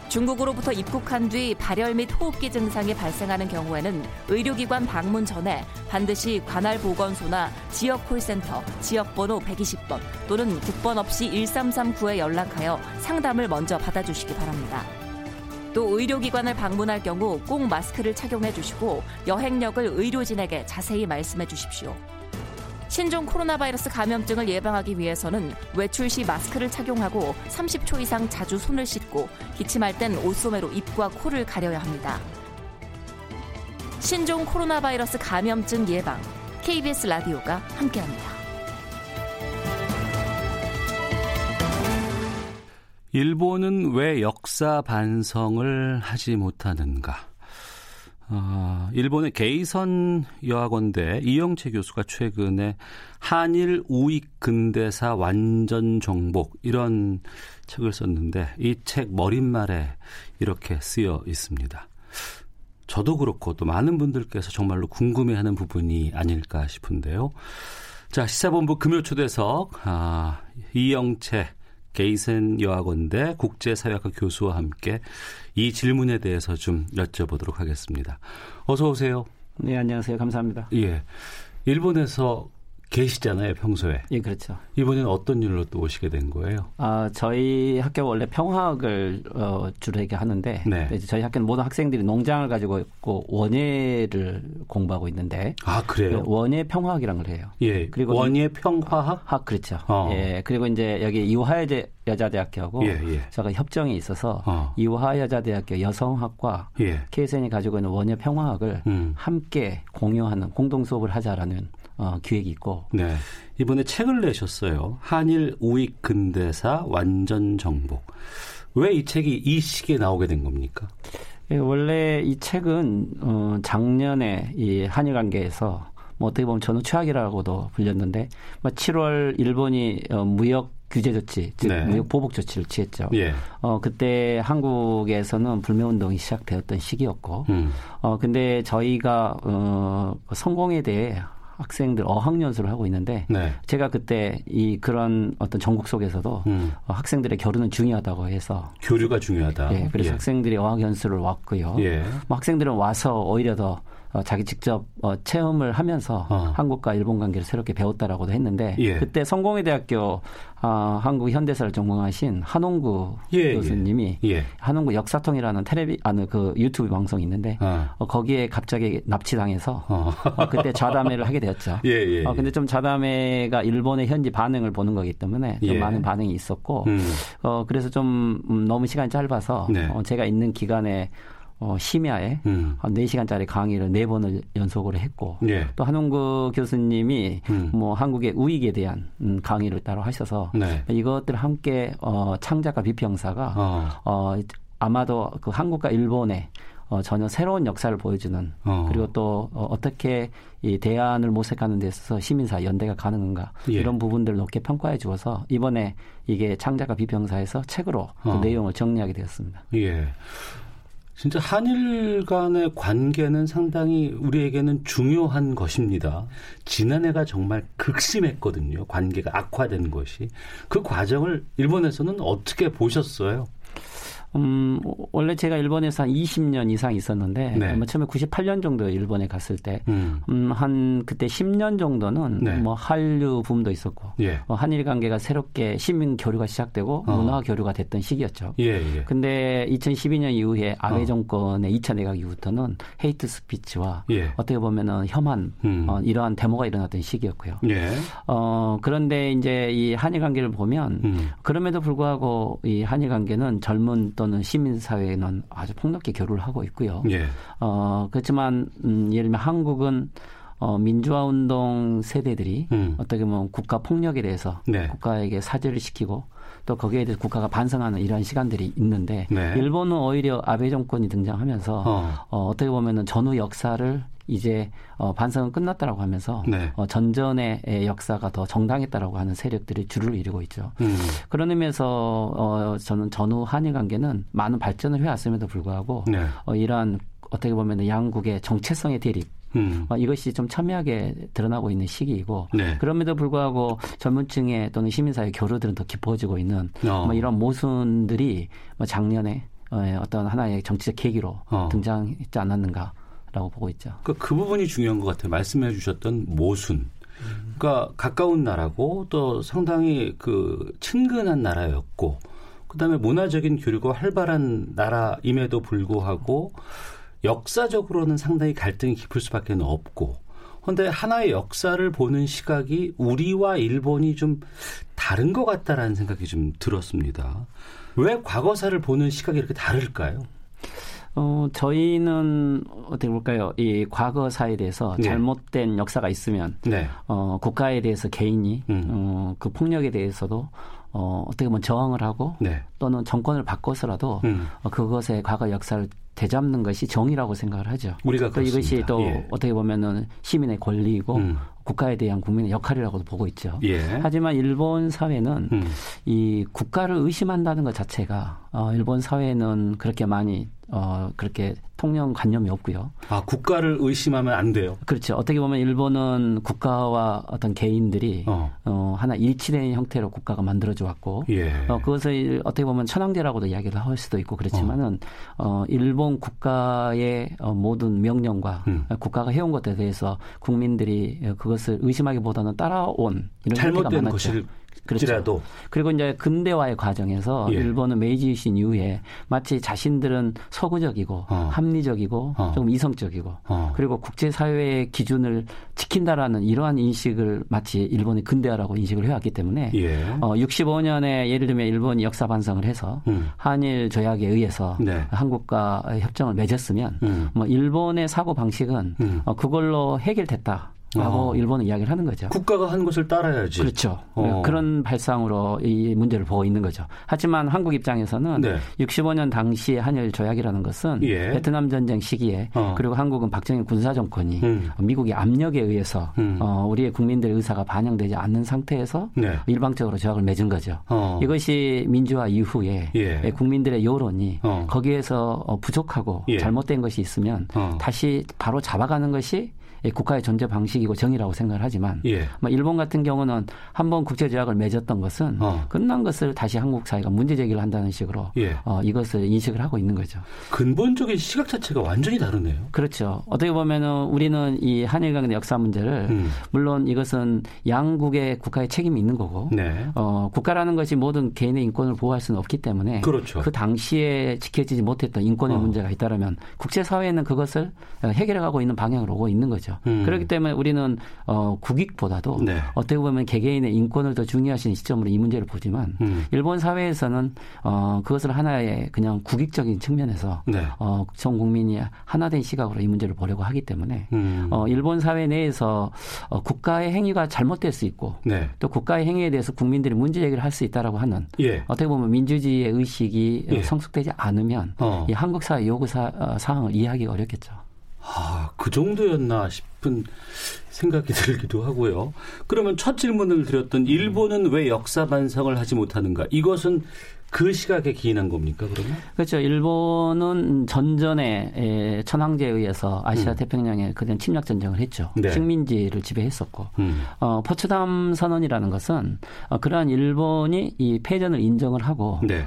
중국으로부터 입국한 뒤 발열 및 호흡기 증상이 발생하는 경우에는 의료기관 방문 전에 반드시 관할 보건소나 지역 콜센터, 지역번호 120번 또는 국번 없이 1339에 연락하여 상담을 먼저 받아주시기 바랍니다. 또 의료기관을 방문할 경우 꼭 마스크를 착용해 주시고 여행력을 의료진에게 자세히 말씀해 주십시오. 신종 코로나 바이러스 감염증을 예방하기 위해서는 외출 시 마스크를 착용하고 30초 이상 자주 손을 씻고 기침할 땐 옷소매로 입과 코를 가려야 합니다. 신종 코로나 바이러스 감염증 예방, KBS 라디오가 함께합니다. 일본은 왜 역사 반성을 하지 못하는가? 일본의 게이센 여학원대 이영채 교수가 최근에 한일 우익 근대사 완전 정복 이런 책을 썼는데 이 책 머릿말에 이렇게 쓰여 있습니다. 저도 그렇고 또 많은 분들께서 정말로 궁금해하는 부분이 아닐까 싶은데요. 자, 시사본부 금요초대석 이영채 게이센 여학원대 국제사회학과 교수와 함께 이 질문에 대해서 좀 여쭤보도록 하겠습니다. 어서 오세요. 네, 안녕하세요. 감사합니다. 예, 일본에서 계시잖아요, 평소에. 예, 그렇죠. 이번에는 어떤 일로 또 오시게 된 거예요? 저희 학교 원래 평화학을 주로 이렇게 하는데 네. 저희 학교는 모든 학생들이 농장을 가지고 있고 원예를 공부하고 있는데. 아, 그래요? 원예 평화학이라는 걸 해요. 예. 그리고 원예 평화학? 그렇죠. 예. 그리고 이제 여기 이화여자대학교하고 제가 협정이 있어서 이화여자대학교 여성학과 KSN이 가지고 있는 원예 평화학을 함께 공유하는 공동 수업을 하자라는 기획이 있고. 네. 이번에 책을 내셨어요. 한일 우익 근대사 완전 정복. 왜 이 책이 이 시기에 나오게 된 겁니까? 예, 원래 이 책은 작년에 이 한일 관계에서 뭐 어떻게 보면 전후 최악이라고도 불렸는데 7월 일본이 무역 규제 조치, 즉 무역 보복 조치를 취했죠. 예. 그때 한국에서는 불매 운동이 시작되었던 시기였고, 근데 저희가 성공에 대해 학생들 어학연수를 하고 있는데 제가 그때 이 그런 어떤 전국 속에서도 학생들의 교류는 중요하다고 해서 교류가 중요하다. 예, 그래서 학생들이 어학연수를 왔고요. 뭐 학생들은 와서 오히려 더 자기 직접 체험을 하면서 한국과 일본 관계를 새롭게 배웠다라고도 했는데 그때 성공회대학교 한국 현대사를 전공하신 한홍구 교수님이 한홍구 역사통이라는 그 유튜브 방송이 있는데 거기에 갑자기 납치당해서 그때 좌담회를 하게 되었죠. 근데 좀 좌담회가 일본의 현지 반응을 보는 거기 때문에 좀 많은 반응이 있었고 그래서 좀 너무 시간이 짧아서 제가 있는 기간에 심야에 한 4시간짜리 강의를 4번을 연속으로 했고 예. 또 한홍구 교수님이 뭐 한국의 우익에 대한 강의를 따로 하셔서 네. 이것들 함께 창작가 비평사가 아마도 그 한국과 일본의 전혀 새로운 역사를 보여주는 그리고 또 어떻게 이 대안을 모색하는 데 있어서 시민사회 연대가 가능한가 예. 이런 부분들을 높게 평가해 주어서 이번에 이게 창작가 비평사에서 책으로 그 내용을 정리하게 되었습니다. 예. 진짜 한일 간의 관계는 상당히 우리에게는 중요한 것입니다. 지난해가 정말 극심했거든요. 관계가 악화된 것이. 그 과정을 일본에서는 어떻게 보셨어요? 원래 제가 일본에서 한 20년 이상 있었는데 네. 뭐 처음에 98년 정도 일본에 갔을 때 한 그때 10년 정도는 네. 뭐 한류 붐도 있었고 예. 한일 관계가 새롭게 시민 교류가 시작되고 문화 교류가 됐던 시기였죠. 그런데 예, 예. 2012년 이후에 아베 정권의 2차 내각 이후부터는 헤이트 스피치와 예. 어떻게 보면은 혐한 이러한 데모가 일어났던 시기였고요. 예. 그런데 이제 이 한일 관계를 보면 그럼에도 불구하고 이 한일 관계는 젊은 또는 시민사회는 아주 폭넓게 교류를 하고 있고요. 예. 그렇지만 예를 들면 한국은 민주화운동 세대들이 어떻게 보면 국가폭력에 대해서 네. 국가에게 사죄를 시키고 또 거기에 대해서 국가가 반성하는 이러한 시간들이 있는데 네. 일본은 오히려 아베 정권이 등장하면서 어떻게 보면 전후 역사를 이제 반성은 끝났다라고 하면서 네. 전전의 역사가 더 정당했다라고 하는 세력들이 주를 이루고 있죠. 그런 의미에서 저는 전후 한일 관계는 많은 발전을 해왔음에도 불구하고 네. 이러한 어떻게 보면 양국의 정체성의 대립 이것이 좀 첨예하게 드러나고 있는 시기이고 네. 그럼에도 불구하고 젊은층의 또는 시민사회 교류들은 더 깊어지고 있는 이런 모순들이 작년에 어떤 하나의 정치적 계기로 등장했지 않았는가 라고 보고 있죠. 그 부분이 중요한 것 같아요. 말씀해 주셨던 모순. 그러니까 가까운 나라고 또 상당히 그 친근한 나라였고 그다음에 문화적인 교류가 활발한 나라임에도 불구하고 역사적으로는 상당히 갈등이 깊을 수밖에 없고 그런데 하나의 역사를 보는 시각이 우리와 일본이 좀 다른 것 같다라는 생각이 좀 들었습니다. 왜 과거사를 보는 시각이 이렇게 다를까요? 저희는 어떻게 볼까요? 이 과거사에 대해서 네. 잘못된 역사가 있으면 네. 국가에 대해서 개인이 그 폭력에 대해서도 어떻게 보면 저항을 하고 네. 또는 정권을 바꿔서라도 그것의 과거 역사를 되잡는 것이 정의라고 생각을 하죠. 우리가 또 이것이 또 예. 어떻게 보면은 시민의 권리이고 국가에 대한 국민의 역할이라고도 보고 있죠. 예. 하지만 일본 사회는 이 국가를 의심한다는 것 자체가 일본 사회는 그렇게 많이 그렇게 통념 관념이 없고요. 아, 국가를 의심하면 안 돼요? 그렇죠. 어떻게 보면 일본은 국가와 어떤 개인들이 하나 일치된 형태로 국가가 만들어져 왔고 예. 그것을 어떻게 보면 천황제라고도 이야기를 할 수도 있고 그렇지만은 일본 국가의 모든 명령과 국가가 해온 것에 대해서 국민들이 그것을 의심하기보다는 따라온 이런 잘못된 것을 그렇죠. 그리고 이제 근대화의 과정에서 예. 일본은 메이지 유신 이후에 마치 자신들은 서구적이고 합리적이고 조금 이성적이고 그리고 국제사회의 기준을 지킨다라는 이러한 인식을 마치 일본의 근대화라고 인식을 해왔기 때문에 예. 65년에 예를 들면 일본이 역사 반성을 해서 한일 조약에 의해서 네. 한국과 협정을 맺었으면 뭐 일본의 사고 방식은 그걸로 해결됐다. 라고 일본은 이야기를 하는 거죠. 국가가 한 것을 따라야지. 그렇죠. 그런 발상으로 이 문제를 보고 있는 거죠. 하지만 한국 입장에서는 네. 65년 당시의 한일 조약이라는 것은 예. 베트남 전쟁 시기에 그리고 한국은 박정희 군사정권이 미국의 압력에 의해서 우리의 국민들의 의사가 반영되지 않는 상태에서 네. 일방적으로 조약을 맺은 거죠. 이것이 민주화 이후에 예. 국민들의 여론이 거기에서 부족하고 예. 잘못된 것이 있으면 다시 바로 잡아가는 것이 국가의 존재 방식이고 정의라고 생각을 하지만 예. 일본 같은 경우는 한번 국제조약을 맺었던 것은 끝난 것을 다시 한국 사회가 문제제기를 한다는 식으로 예. 이것을 인식을 하고 있는 거죠. 근본적인 시각 자체가 완전히 다르네요. 그렇죠. 어떻게 보면 우리는 이 한일관계 역사 문제를 물론 이것은 양국의 국가의 책임이 있는 거고 네. 국가라는 것이 모든 개인의 인권을 보호할 수는 없기 때문에 그렇죠. 그 당시에 지켜지지 못했던 인권의 문제가 있다면 국제사회는 그것을 해결해가고 있는 방향으로 오고 있는 거죠. 거죠. 그렇기 때문에 우리는 국익보다도 네. 어떻게 보면 개개인의 인권을 더 중요시하는 시점으로 이 문제를 보지만 일본 사회에서는 그것을 하나의 그냥 국익적인 측면에서 네. 전 국민이 하나된 시각으로 이 문제를 보려고 하기 때문에 일본 사회 내에서 국가의 행위가 잘못될 수 있고 네. 또 국가의 행위에 대해서 국민들이 문제 제기를 할 수 있다라고 하는 예. 어떻게 보면 민주주의의 의식이 예. 성숙되지 않으면 이 한국 사회 요구 사항을 이해하기가 어렵겠죠. 아, 그 정도였나 싶은 생각이 들기도 하고요. 그러면 첫 질문을 드렸던 일본은 왜 역사 반성을 하지 못하는가? 이것은 그 시각에 기인한 겁니까, 그러면? 그렇죠. 일본은 전전에 천황제에 의해서 아시아 태평양에 그대한 침략 전쟁을 했죠. 네. 식민지를 지배했었고, 포츠담 선언이라는 것은 그러한 일본이 이 패전을 인정을 하고 네.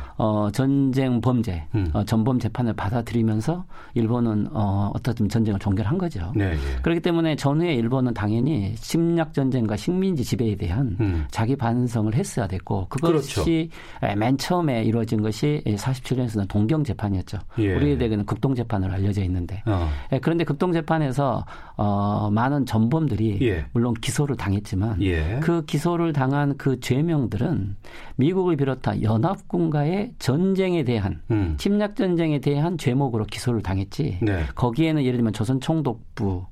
전쟁 범죄, 전범 재판을 받아들이면서 일본은 어떻든 전쟁을 종결한 거죠. 네, 예. 그렇기 때문에 전후에 일본은 당연히 침략 전쟁과 식민지 지배에 대한 자기 반성을 했어야 됐고, 그것이 그렇죠. 맨 처음에 이루어진 것이 47년에서는 동경 재판이었죠. 예. 우리에게는 극동 재판으로 알려져 있는데 그런데 극동 재판에서 많은 전범들이 예. 물론 기소를 당했지만 예. 그 기소를 당한 그 죄명들은 미국을 비롯한 연합군과의 전쟁에 대한 침략 전쟁에 대한 죄목으로 기소를 당했지 네. 거기에는 예를 들면 조선 총독부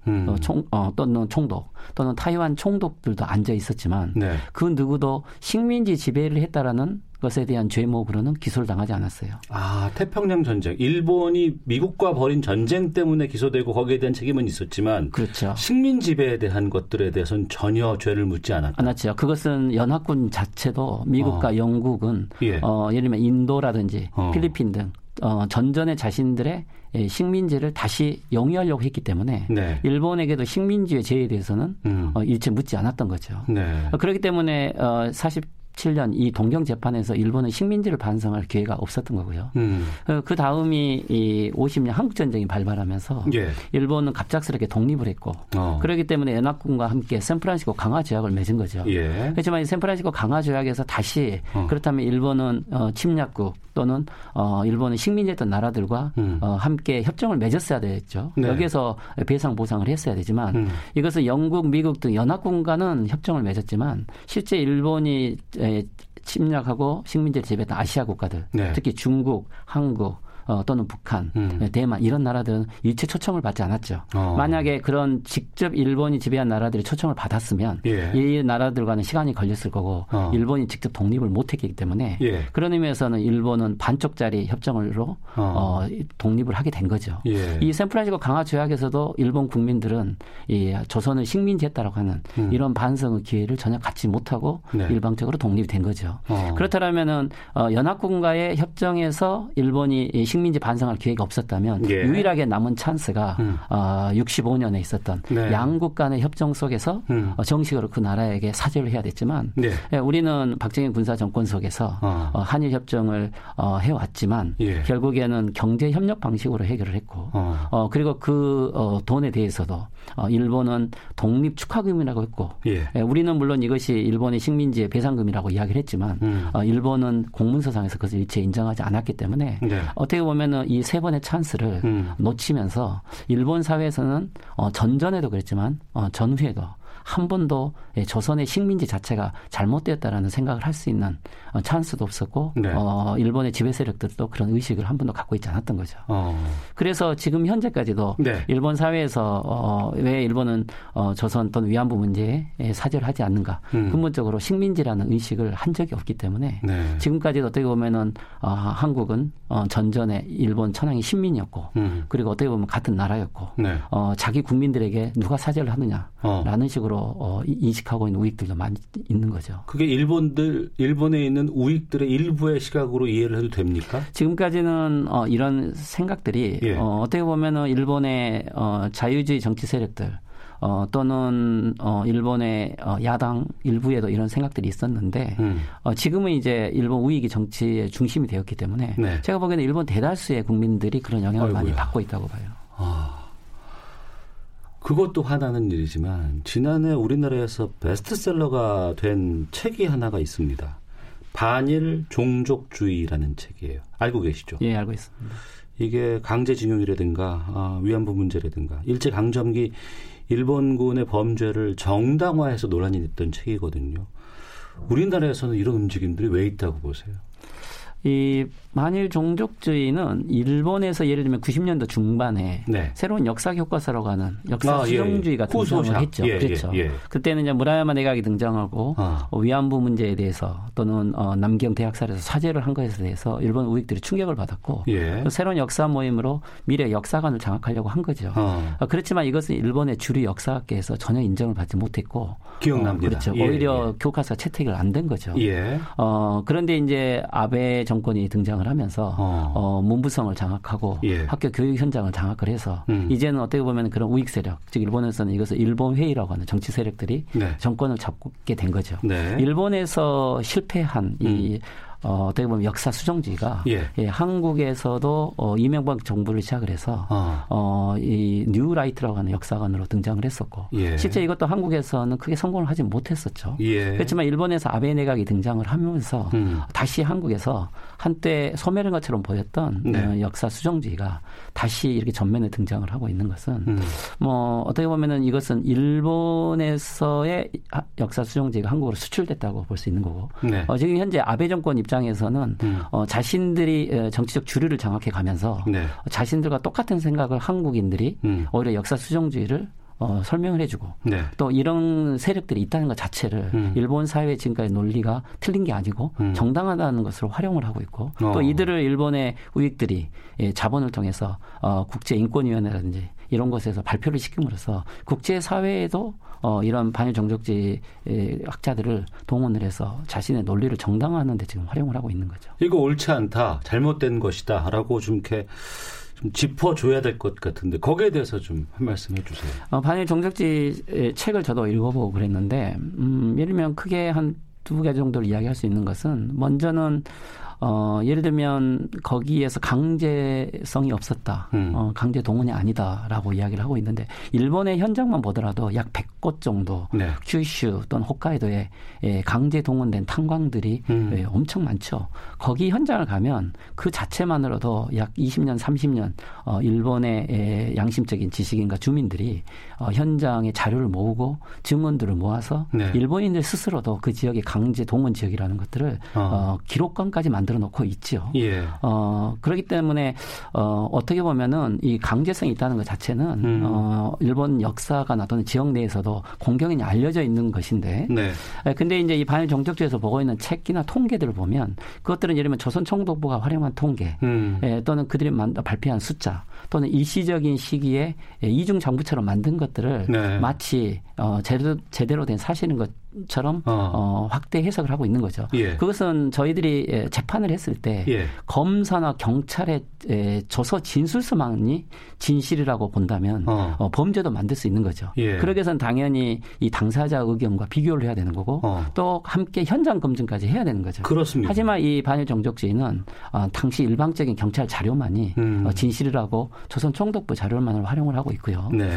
또는 총독 또는 타이완 총독들도 앉아 있었지만 네. 그 누구도 식민지 지배를 했다라는 것에 대한 죄목으로는 기소를 당하지 않았어요. 아, 태평양 전쟁. 일본이 미국과 벌인 전쟁 때문에 기소되고 거기에 대한 책임은 있었지만 그렇죠. 식민 지배에 대한 것들에 대해서는 전혀 죄를 묻지 않았다. 맞죠. 그것은 연합군 자체도 미국과 영국은 예. 예를 들면 인도라든지 필리핀 등 전전에 자신들의 식민지를 다시 영위하려고 했기 때문에 네. 일본에게도 식민지의 죄에 대해서는 일체 묻지 않았던 거죠. 네. 그렇기 때문에 47년 이 동경 재판에서 일본은 식민지를 반성할 기회가 없었던 거고요. 그 다음이 이 50년 한국 전쟁이 발발하면서 예. 일본은 갑작스럽게 독립을 했고 그렇기 때문에 연합군과 함께 샌프란시스코 강화 조약을 맺은 거죠. 예. 그렇지만 이 샌프란시스코 강화 조약에서 다시 그렇다면 일본은 침략국 또는 일본은 식민지였던 나라들과 함께 협정을 맺었어야 됐죠. 네. 여기에서 배상 보상을 했어야 되지만 이것은 영국, 미국 등 연합군과는 협정을 맺었지만 실제 일본이 침략하고 식민지를 지배했던 아시아 국가들 네. 특히 중국, 한국 또는 북한, 대만 이런 나라들은 일체 초청을 받지 않았죠. 만약에 그런 직접 일본이 지배한 나라들이 초청을 받았으면 예. 이 나라들과는 시간이 걸렸을 거고 일본이 직접 독립을 못했기 때문에 예. 그런 의미에서는 일본은 반쪽짜리 협정으로 독립을 하게 된 거죠. 예. 이 샌프란시스코 강화 조약에서도 일본 국민들은 이 조선을 식민지했다라고 하는 이런 반성의 기회를 전혀 갖지 못하고 네. 일방적으로 독립이 된 거죠. 그렇다면은 연합군과의 협정에서 일본이 식민지 반성할 기회가 없었다면 예. 유일하게 남은 찬스가 65년에 있었던 네. 양국 간의 협정 속에서 정식으로 그 나라에게 사죄를 해야 됐지만 네. 예, 우리는 박정희 군사 정권 속에서 한일 협정을 해왔지만 예. 결국에는 경제 협력 방식으로 해결을 했고 그리고 그 돈에 대해서도 일본은 독립 축하금이라고 했고 예. 예, 우리는 물론 이것이 일본의 식민지의 배상금이라고 이야기를 했지만 일본은 공문서상에서 그것을 일체 인정하지 않았기 때문에 네. 어떻게 보면 이 세 번의 찬스를 놓치면서 일본 사회에서는 전전에도 그랬지만 전후에도 한 번도 조선의 식민지 자체가 잘못되었다라는 생각을 할 수 있는 찬스도 없었고 네. 일본의 지배 세력들도 그런 의식을 한 번도 갖고 있지 않았던 거죠. 그래서 지금 현재까지도 네. 일본 사회에서 왜 일본은 조선 또는 위안부 문제에 사죄를 하지 않는가. 근본적으로 식민지라는 의식을 한 적이 없기 때문에 네. 지금까지도 어떻게 보면은 한국은 전전에 일본 천황이 신민이었고 그리고 어떻게 보면 같은 나라였고 네. 자기 국민들에게 누가 사죄를 하느냐라는 식으로 인식하고 있는 우익들도 많이 있는 거죠. 그게 일본에 있는 우익들의 일부의 시각으로 이해를 해도 됩니까? 지금까지는 이런 생각들이 예. 어떻게 보면 일본의 자유주의 정치 세력들 또는 일본의 야당 일부에도 이런 생각들이 있었는데 지금은 이제 일본 우익이 정치의 중심이 되었기 때문에 네. 제가 보기에는 일본 대다수의 국민들이 그런 영향을 많이 받고 있다고 봐요. 그것도 화나는 일이지만 지난해 우리나라에서 베스트셀러가 된 책이 하나가 있습니다. 반일 종족주의라는 책이에요. 알고 계시죠? 예, 알고 있습니다. 이게 강제징용이라든가 위안부 문제라든가 일제강점기 일본군의 범죄를 정당화해서 논란이 됐던 책이거든요. 우리나라에서는 이런 움직임들이 왜 있다고 보세요? 이 만일 종족주의는 일본에서 예를 들면 90년대 중반에 네. 새로운 역사 교과서라고 하는 역사 수정주의가 등장을 했죠. 그렇죠. 그때는 이제 무라야마 내각이 등장하고 위안부 문제에 대해서 또는 남기영 대학살에서 사죄를 한 것에 대해서 일본 우익들이 충격을 받았고 예. 또 새로운 역사 모임으로 미래 역사관을 장악하려고 한 거죠. 그렇지만 이것은 일본의 주류 역사학계에서 전혀 인정을 받지 못했고 기억납니다. 그렇죠. 예, 오히려 예. 교과서 채택을 안 된 거죠. 예. 그런데 이제 아베 정권이 등장을 하면서 문부성을 장악하고 예. 학교 교육 현장을 장악을 해서 이제는 어떻게 보면 그런 우익 세력, 즉 일본에서는 이것을 일본 회의라고 하는 정치 세력들이 네. 정권을 잡게 된 거죠. 네. 일본에서 실패한 이 어떻게 보면 역사 수정주의가 예. 예, 한국에서도 이명박 정부를 시작을 해서 이 뉴라이트라고 하는 역사관으로 등장을 했었고 예. 실제 이것도 한국에서는 크게 성공을 하지 못했었죠. 예. 그렇지만 일본에서 아베 내각이 등장을 하면서 다시 한국에서 한때 소멸인 것처럼 보였던 네. 역사 수정주의가 다시 이렇게 전면에 등장을 하고 있는 것은 뭐 어떻게 보면은 이것은 일본에서의 역사 수정주의가 한국으로 수출됐다고 볼 수 있는 거고 네. 지금 현재 아베 정권 입장에서는 자신들이 정치적 주류를 장악해 가면서 네. 자신들과 똑같은 생각을 한국인들이 오히려 역사 수정주의를 설명을 해주고 네. 또 이런 세력들이 있다는 것 자체를 일본 사회의 지금까지 논리가 틀린 게 아니고 정당하다는 것으로 활용을 하고 있고 또 이들을 일본의 우익들이 자본을 통해서 국제인권위원회라든지 이런 것에서 발표를 시킴으로써 국제사회에도 이런 반일정족주의 학자들을 동원을 해서 자신의 논리를 정당화하는 데 지금 활용을 하고 있는 거죠. 이거 옳지 않다, 잘못된 것이다 라고 좀 이렇게 좀 짚어줘야 될 것 같은데 거기에 대해서 좀 한 말씀 해주세요. 반일정족주의 책을 저도 읽어보고 그랬는데 예를 들면 크게 한 두 가지 정도를 이야기할 수 있는 것은 먼저는 예를 들면 거기에서 강제성이 없었다. 강제 동원이 아니다라고 이야기를 하고 있는데 일본의 현장만 보더라도 약 100곳 정도 네. 규슈 또는 홋카이도에 강제 동원된 탄광들이 엄청 많죠. 거기 현장을 가면 그 자체만으로도 약 20년 30년 일본의 양심적인 지식인과 주민들이 현장의 자료를 모으고 증언들을 모아서 네. 일본인들 스스로도 그 지역의 강제 동원 지역이라는 것들을 기록관까지 만들었습니다. 들어놓고 있죠. 예. 그렇기 때문에 어떻게 보면은 이 강제성이 있다는 것 자체는 일본 역사가나 또는 지역 내에서도 공경이 알려져 있는 것인데, 네. 근데 이제 이 반일 정적주의에서 보고 있는 책이나 통계들을 보면 그것들은 예를 들면 조선 총독부가 활용한 통계, 또는 그들이 발표한 숫자, 또는 일시적인 시기에 이중 정부처럼 만든 것들을 네. 마치 제대로 된 사실인 것. 처럼 확대 해석을 하고 있는 거죠. 예. 그것은 저희들이 재판을 했을 때 예. 검사나 경찰의 조서 진술서만이 진실이라고 본다면 범죄도 만들 수 있는 거죠. 예. 그러기 위해서는 당연히 이 당사자 의견과 비교를 해야 되는 거고 또 함께 현장 검증까지 해야 되는 거죠. 그렇습니다. 하지만 이 반일정족주의는 당시 일방적인 경찰 자료만이 진실이라고 조선 총독부 자료만을 활용을 하고 있고요. 네.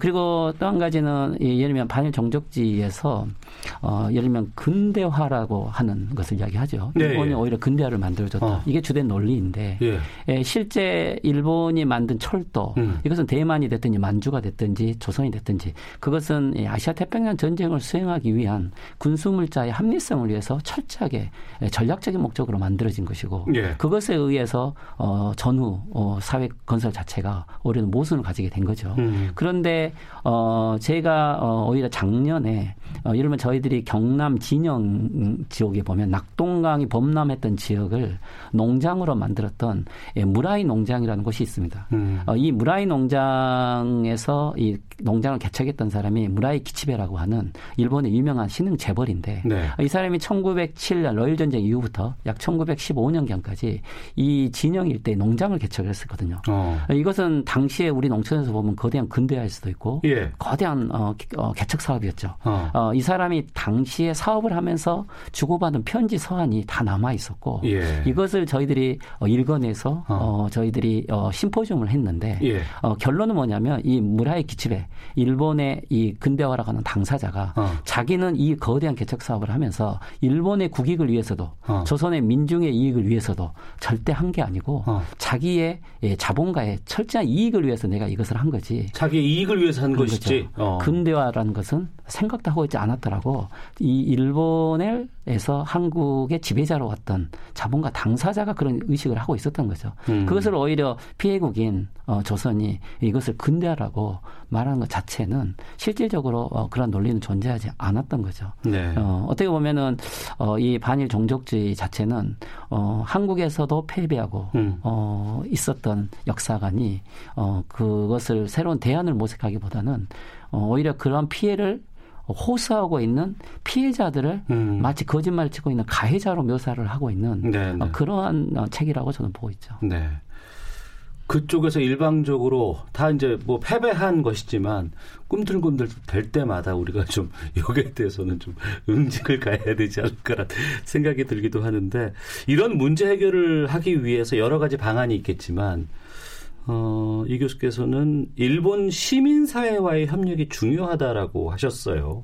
그리고 또 한 가지는 예를 들면 반일정족주의에서 예를 들면 근대화라고 하는 것을 이야기하죠. 네, 일본이 예. 오히려 근대화를 만들어줬다. 이게 주된 논리인데 예. 실제 일본이 만든 철도 이것은 대만이 됐든지 만주가 됐든지 조선이 됐든지 그것은 아시아 태평양 전쟁을 수행하기 위한 군수물자의 합리성을 위해서 철저하게 전략적인 목적으로 만들어진 것이고 예. 그것에 의해서 전후 사회 건설 자체가 오히려 모순을 가지게 된 거죠. 그런데 제가 오히려 작년에 예를 들면 저희들이 경남 진영 지역에 보면 낙동강이 범람했던 지역을 농장으로 만들었던 무라이 농장이라는 곳이 있습니다. 이 무라이 농장에서 이 농장을 개척했던 사람이 무라이 기치베라고 하는 일본의 유명한 신흥 재벌인데 네. 이 사람이 1907년 러일전쟁 이후부터 약 1915년경까지 이 진영 일대 농장을 개척을 했었거든요. 이것은 당시에 우리 농촌에서 보면 거대한 근대화일 수도 있고 예. 거대한 개척 사업이었죠. 이 사람 사람이 당시에 사업을 하면서 주고받은 편지 서한이 다 남아 있었고 예. 이것을 저희들이 읽어내서 저희들이 심포지움을 했는데 예. 결론은 뭐냐면 이 무라의 기치베 일본의 이 근대화라고 하는 당사자가 자기는 이 거대한 개척 사업을 하면서 일본의 국익을 위해서도 조선의 민중의 이익을 위해서도 절대 한 게 아니고 자기의 자본가의 철저한 이익을 위해서 내가 이것을 한 거지. 자기 이익을 위해서 한 것이지. 근대화라는 것은 생각도 하고 있지 않았더라고. 이 일본에서 한국의 지배자로 왔던 자본가 당사자가 그런 의식을 하고 있었던 거죠. 그것을 오히려 피해국인 조선이 이것을 근대화라고 말하는 것 자체는 실질적으로 그런 논리는 존재하지 않았던 거죠. 네. 어떻게 보면은 이 반일 종족주의 자체는 한국에서도 패배하고 있었던 역사관이 그것을 새로운 대안을 모색하기보다는 오히려 그런 피해를 호소하고 있는 피해자들을 마치 거짓말을 치고 있는 가해자로 묘사를 하고 있는 그러한 책이라고 저는 보고 있죠. 네. 그쪽에서 일방적으로 다 이제 뭐 패배한 것이지만 꿈틀꿈틀 될 때마다 우리가 좀 여기에 대해서는 좀 응징을 가해야 되지 않을까라는 생각이 들기도 하는데 이런 문제 해결을 하기 위해서 여러 가지 방안이 있겠지만 이 교수께서는 일본 시민사회와의 협력이 중요하다라고 하셨어요.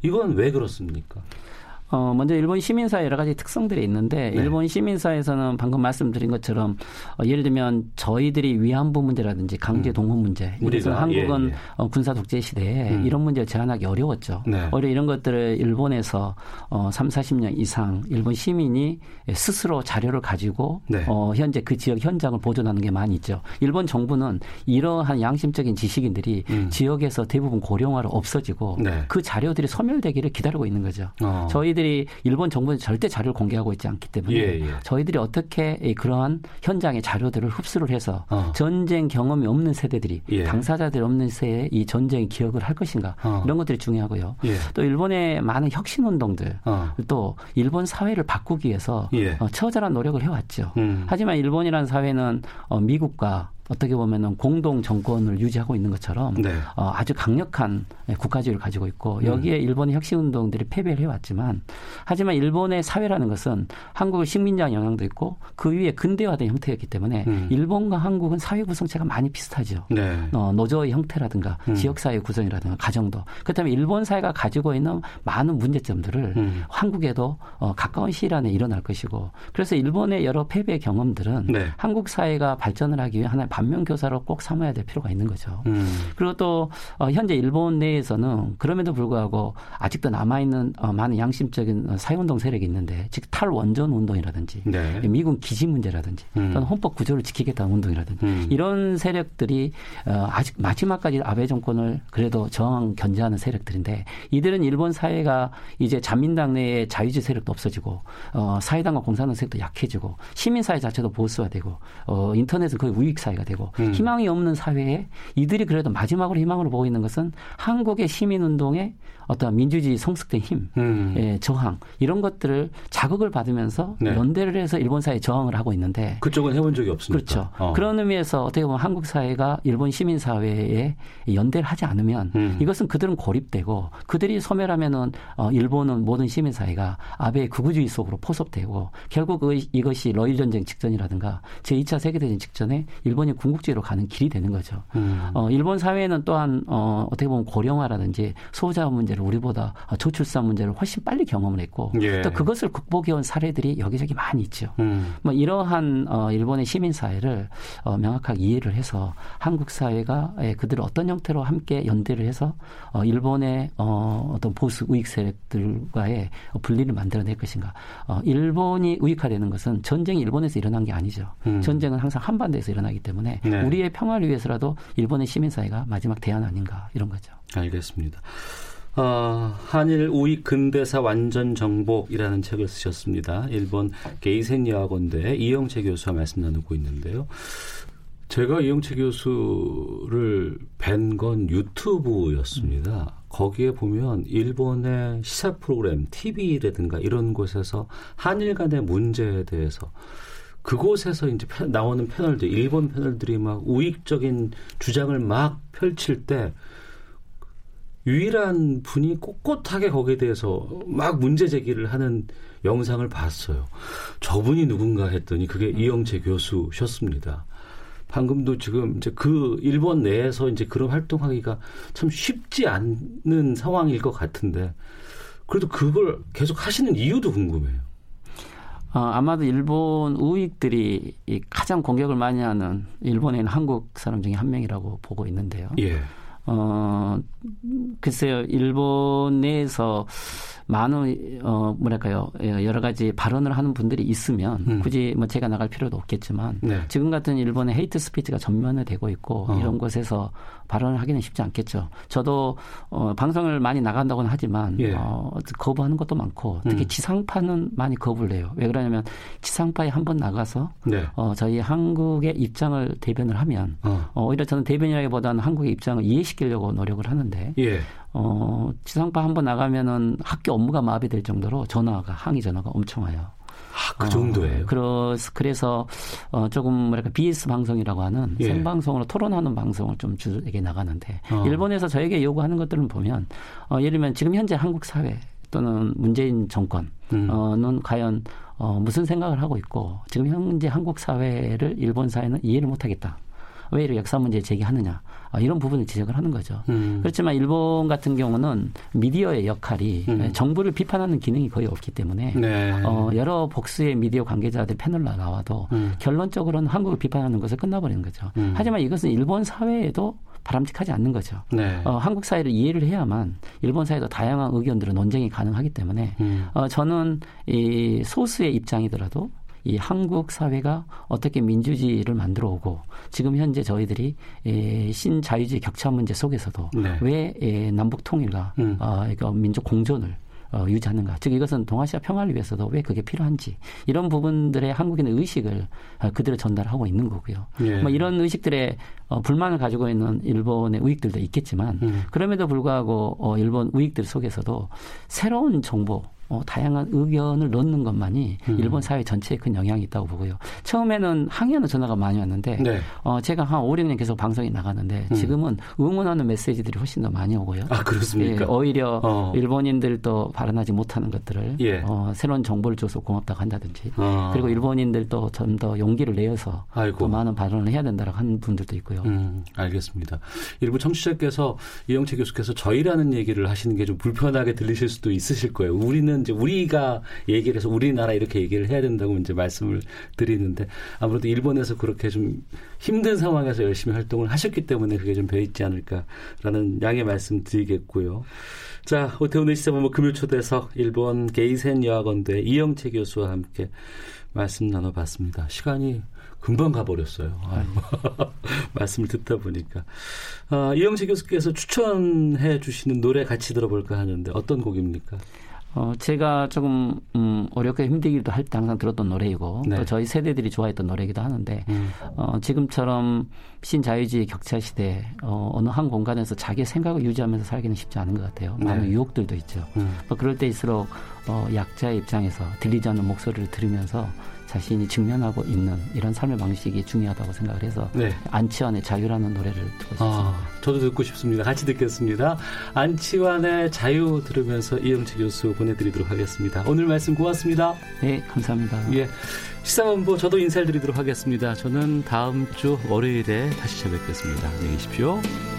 이건 왜 그렇습니까? 먼저 일본 시민사회 여러 가지 특성들이 있는데 네. 일본 시민사회에서는 방금 말씀드린 것처럼 예를 들면 저희들이 위안부 문제라든지 강제 동원 문제 우리가 한국은 예, 예. 군사 독재 시대에 이런 문제를 제한하기 어려웠죠. 네. 오히려 이런 것들을 일본에서 30-40년 이상 일본 시민이 스스로 자료를 가지고 네. 현재 그 지역 현장을 보존하는 게 많이 있죠. 일본 정부는 이러한 양심적인 지식인들이 지역에서 대부분 고령화로 없어지고 네. 그 자료들이 소멸되기를 기다리고 있는 거죠. 저희 일본 정부는 절대 자료를 공개하고 있지 않기 때문에 예, 예. 저희들이 어떻게 그러한 현장의 자료들을 흡수를 해서 전쟁 경험이 없는 세대들이 예. 당사자들이 없는 세대에 이 전쟁의 기억을 할 것인가 이런 것들이 중요하고요. 예. 또 일본의 많은 혁신운동들 또 일본 사회를 바꾸기 위해서 예. 처절한 노력을 해왔죠. 하지만 일본이라는 사회는 미국과 어떻게 보면은 공동 정권을 유지하고 있는 것처럼 네. 아주 강력한 국가주의를 가지고 있고 여기에 일본의 혁신운동들이 패배를 해왔지만 하지만 일본의 사회라는 것은 한국의 식민지한 영향도 있고 그 위에 근대화된 형태였기 때문에 일본과 한국은 사회 구성체가 많이 비슷하죠. 네. 노조의 형태라든가 지역사회 구성이라든가 가정도. 그렇다면 일본 사회가 가지고 있는 많은 문제점들을 한국에도 가까운 시일 안에 일어날 것이고 그래서 일본의 여러 패배 경험들은 네. 한국 사회가 발전을 하기 위해 하나의 반면교사로 꼭 삼아야 될 필요가 있는 거죠. 그리고 또 현재 일본 내에서는 그럼에도 불구하고 아직도 남아있는 많은 양심적인 사회운동 세력이 있는데 즉 탈원전 운동이라든지 네. 미군 기지 문제라든지 또는 헌법 구조를 지키겠다는 운동이라든지 이런 세력들이 아직 마지막까지 아베 정권을 그래도 저항 견제하는 세력들인데 이들은 일본 사회가 이제 자민당 내의 자유주의 세력도 없어지고 사회당과 공산당 세력도 약해지고 시민사회 자체도 보수화되고 인터넷은 거의 우익사회가 되고 희망이 없는 사회에 이들이 그래도 마지막으로 희망으로 보고 있는 것은 한국의 시민운동의 어떤 민주주의 성숙된 힘, 저항 이런 것들을 자극을 받으면서 네. 연대를 해서 일본 사회에 저항을 하고 있는데 그쪽은 해본 적이 없습니다. 그렇죠. 그런 의미에서 어떻게 보면 한국 사회가 일본 시민사회에 연대를 하지 않으면 이것은 그들은 고립되고 그들이 소멸하면은 일본은 모든 시민사회가 아베의 극우주의 속으로 포섭되고 결국 이것이 러일전쟁 직전이라든가 제2차 세계대전 직전에 일본이 군국주의로 가는 길이 되는 거죠. 일본 사회는 또한 어떻게 보면 고령화라든지 소자 문제 우리보다 저출산 문제를 훨씬 빨리 경험을 했고 예. 또 그것을 극복해온 사례들이 여기저기 많이 있죠. 뭐 이러한 일본의 시민사회를 명확하게 이해를 해서 한국 사회가 그들을 어떤 형태로 함께 연대를 해서 일본의 어떤 보수 우익 세력들과의 분리를 만들어낼 것인가. 일본이 우익화되는 것은 전쟁이 일본에서 일어난 게 아니죠. 전쟁은 항상 한반도에서 일어나기 때문에 네. 우리의 평화를 위해서라도 일본의 시민사회가 마지막 대안 아닌가 이런 거죠. 알겠습니다. 한일 우익 근대사 완전 정복이라는 책을 쓰셨습니다. 일본 게이센 여학원대 이영채 교수와 말씀 나누고 있는데요. 제가 이영채 교수를 뵌 건 유튜브였습니다. 거기에 보면 일본의 시사 프로그램 TV라든가 이런 곳에서 한일 간의 문제에 대해서 그곳에서 이제 나오는 패널들, 일본 패널들이 막 우익적인 주장을 막 펼칠 때 유일한 분이 꼿꼿하게 거기에 대해서 막 문제 제기를 하는 영상을 봤어요. 저분이 누군가 했더니 그게 이영채 교수셨습니다. 방금도 지금 이제 그 일본 내에서 이제 그런 활동하기가 참 쉽지 않은 상황일 것 같은데 그래도 그걸 계속 하시는 이유도 궁금해요. 아마도 일본 우익들이 가장 공격을 많이 하는 일본인 한국 사람 중에 한 명이라고 보고 있는데요. 예. 글쎄요, 일본 내에서 많은, 뭐랄까요, 여러 가지 발언을 하는 분들이 있으면 굳이 뭐 제가 나갈 필요도 없겠지만 네. 지금 같은 일본의 헤이트 스피치가 전면에 되고 있고 이런 곳에서 발언을 하기는 쉽지 않겠죠. 저도 방송을 많이 나간다고는 하지만 예. 거부하는 것도 많고 특히 지상파는 많이 거부를 해요. 왜 그러냐면 지상파에 한번 나가서 네. 저희 한국의 입장을 대변을 하면 오히려 저는 대변이라기보다는 한국의 입장을 이해시키려고 노력을 하는데 예. 지상파 한번 나가면은 학교 업무가 마비될 정도로 항의 전화가 엄청 와요. 그 정도예요. 그래서 조금 뭐랄까 BS 방송이라고 하는 예. 생방송으로 토론하는 방송을 좀 주에게 나가는데 일본에서 저에게 요구하는 것들은 보면 예를 들면 지금 현재 한국 사회 또는 문재인 정권은 과연 무슨 생각을 하고 있고 지금 현재 한국 사회를 일본 사회는 이해를 못하겠다. 왜 이렇게 역사 문제 제기하느냐 이런 부분을 지적을 하는 거죠. 그렇지만 일본 같은 경우는 미디어의 역할이 정부를 비판하는 기능이 거의 없기 때문에 네. 여러 복수의 미디어 관계자들 패널 나와도 결론적으로는 한국을 비판하는 것을 끝나버리는 거죠. 하지만 이것은 일본 사회에도 바람직하지 않는 거죠. 네. 한국 사회를 이해를 해야만 일본 사회도 다양한 의견들은 논쟁이 가능하기 때문에 저는 이 소수의 입장이더라도 이 한국 사회가 어떻게 민주주의를 만들어 오고 지금 현재 저희들이 신자유주의 격차 문제 속에서도 네. 왜 남북 통일과 민족 공존을 유지하는가. 즉 이것은 동아시아 평화를 위해서도 왜 그게 필요한지 이런 부분들의 한국인의 의식을 그대로 전달하고 있는 거고요. 예. 뭐 이런 의식들의 불만을 가지고 있는 일본의 우익들도 있겠지만 그럼에도 불구하고 일본 우익들 속에서도 새로운 정보 다양한 의견을 넣는 것만이 일본 사회 전체에 큰 영향이 있다고 보고요. 처음에는 항의하는 전화가 많이 왔는데 네. 제가 한 5, 6년 계속 방송에 나가는데 지금은 응원하는 메시지들이 훨씬 더 많이 오고요. 아, 그렇습니까? 예, 오히려 일본인들도 발언하지 못하는 것들을 예. 새로운 정보를 줘서 고맙다고 한다든지 그리고 일본인들도 좀 더 용기를 내어서 또 많은 발언을 해야 된다고 하는 분들도 있고요. 알겠습니다. 일부 청취자께서 이영채 교수께서 저희라는 얘기를 하시는 게 좀 불편하게 들리실 수도 있으실 거예요. 우리는 이제 우리가 얘기를 해서 우리나라 이렇게 얘기를 해야 된다고 이제 말씀을 드리는데 아무래도 일본에서 그렇게 좀 힘든 상황에서 열심히 활동을 하셨기 때문에 그게 좀 배어 있지 않을까라는 양해 말씀 드리겠고요. 자, 오태훈의 시사본부 금요 초대석 일본 게이센 여학원대 이영채 교수와 함께 말씀 나눠봤습니다. 시간이 금방 가버렸어요. 말씀을 듣다 보니까. 이영채 교수께서 추천해 주시는 노래 같이 들어볼까 하는데 어떤 곡입니까? 제가 조금 어렵게 힘들기도 할 때 항상 들었던 노래이고 네. 또 저희 세대들이 좋아했던 노래이기도 하는데 지금처럼 신자유주의 격차 시대에 어느 한 공간에서 자기의 생각을 유지하면서 살기는 쉽지 않은 것 같아요. 많은 네. 유혹들도 있죠. 또 그럴 때일수록 약자의 입장에서 들리지 않는 목소리를 들으면서 자신이 직면하고 있는 이런 삶의 방식이 중요하다고 생각을 해서 네. 안치환의 자유라는 노래를 듣고 싶습니다. 저도 듣고 싶습니다. 같이 듣겠습니다. 안치환의 자유 들으면서 이영채 교수 보내드리도록 하겠습니다. 오늘 말씀 고맙습니다. 네, 감사합니다. 예, 시사본부 저도 인사를 드리도록 하겠습니다. 저는 다음 주 월요일에 다시 찾아뵙겠습니다. 안녕히 계십시오.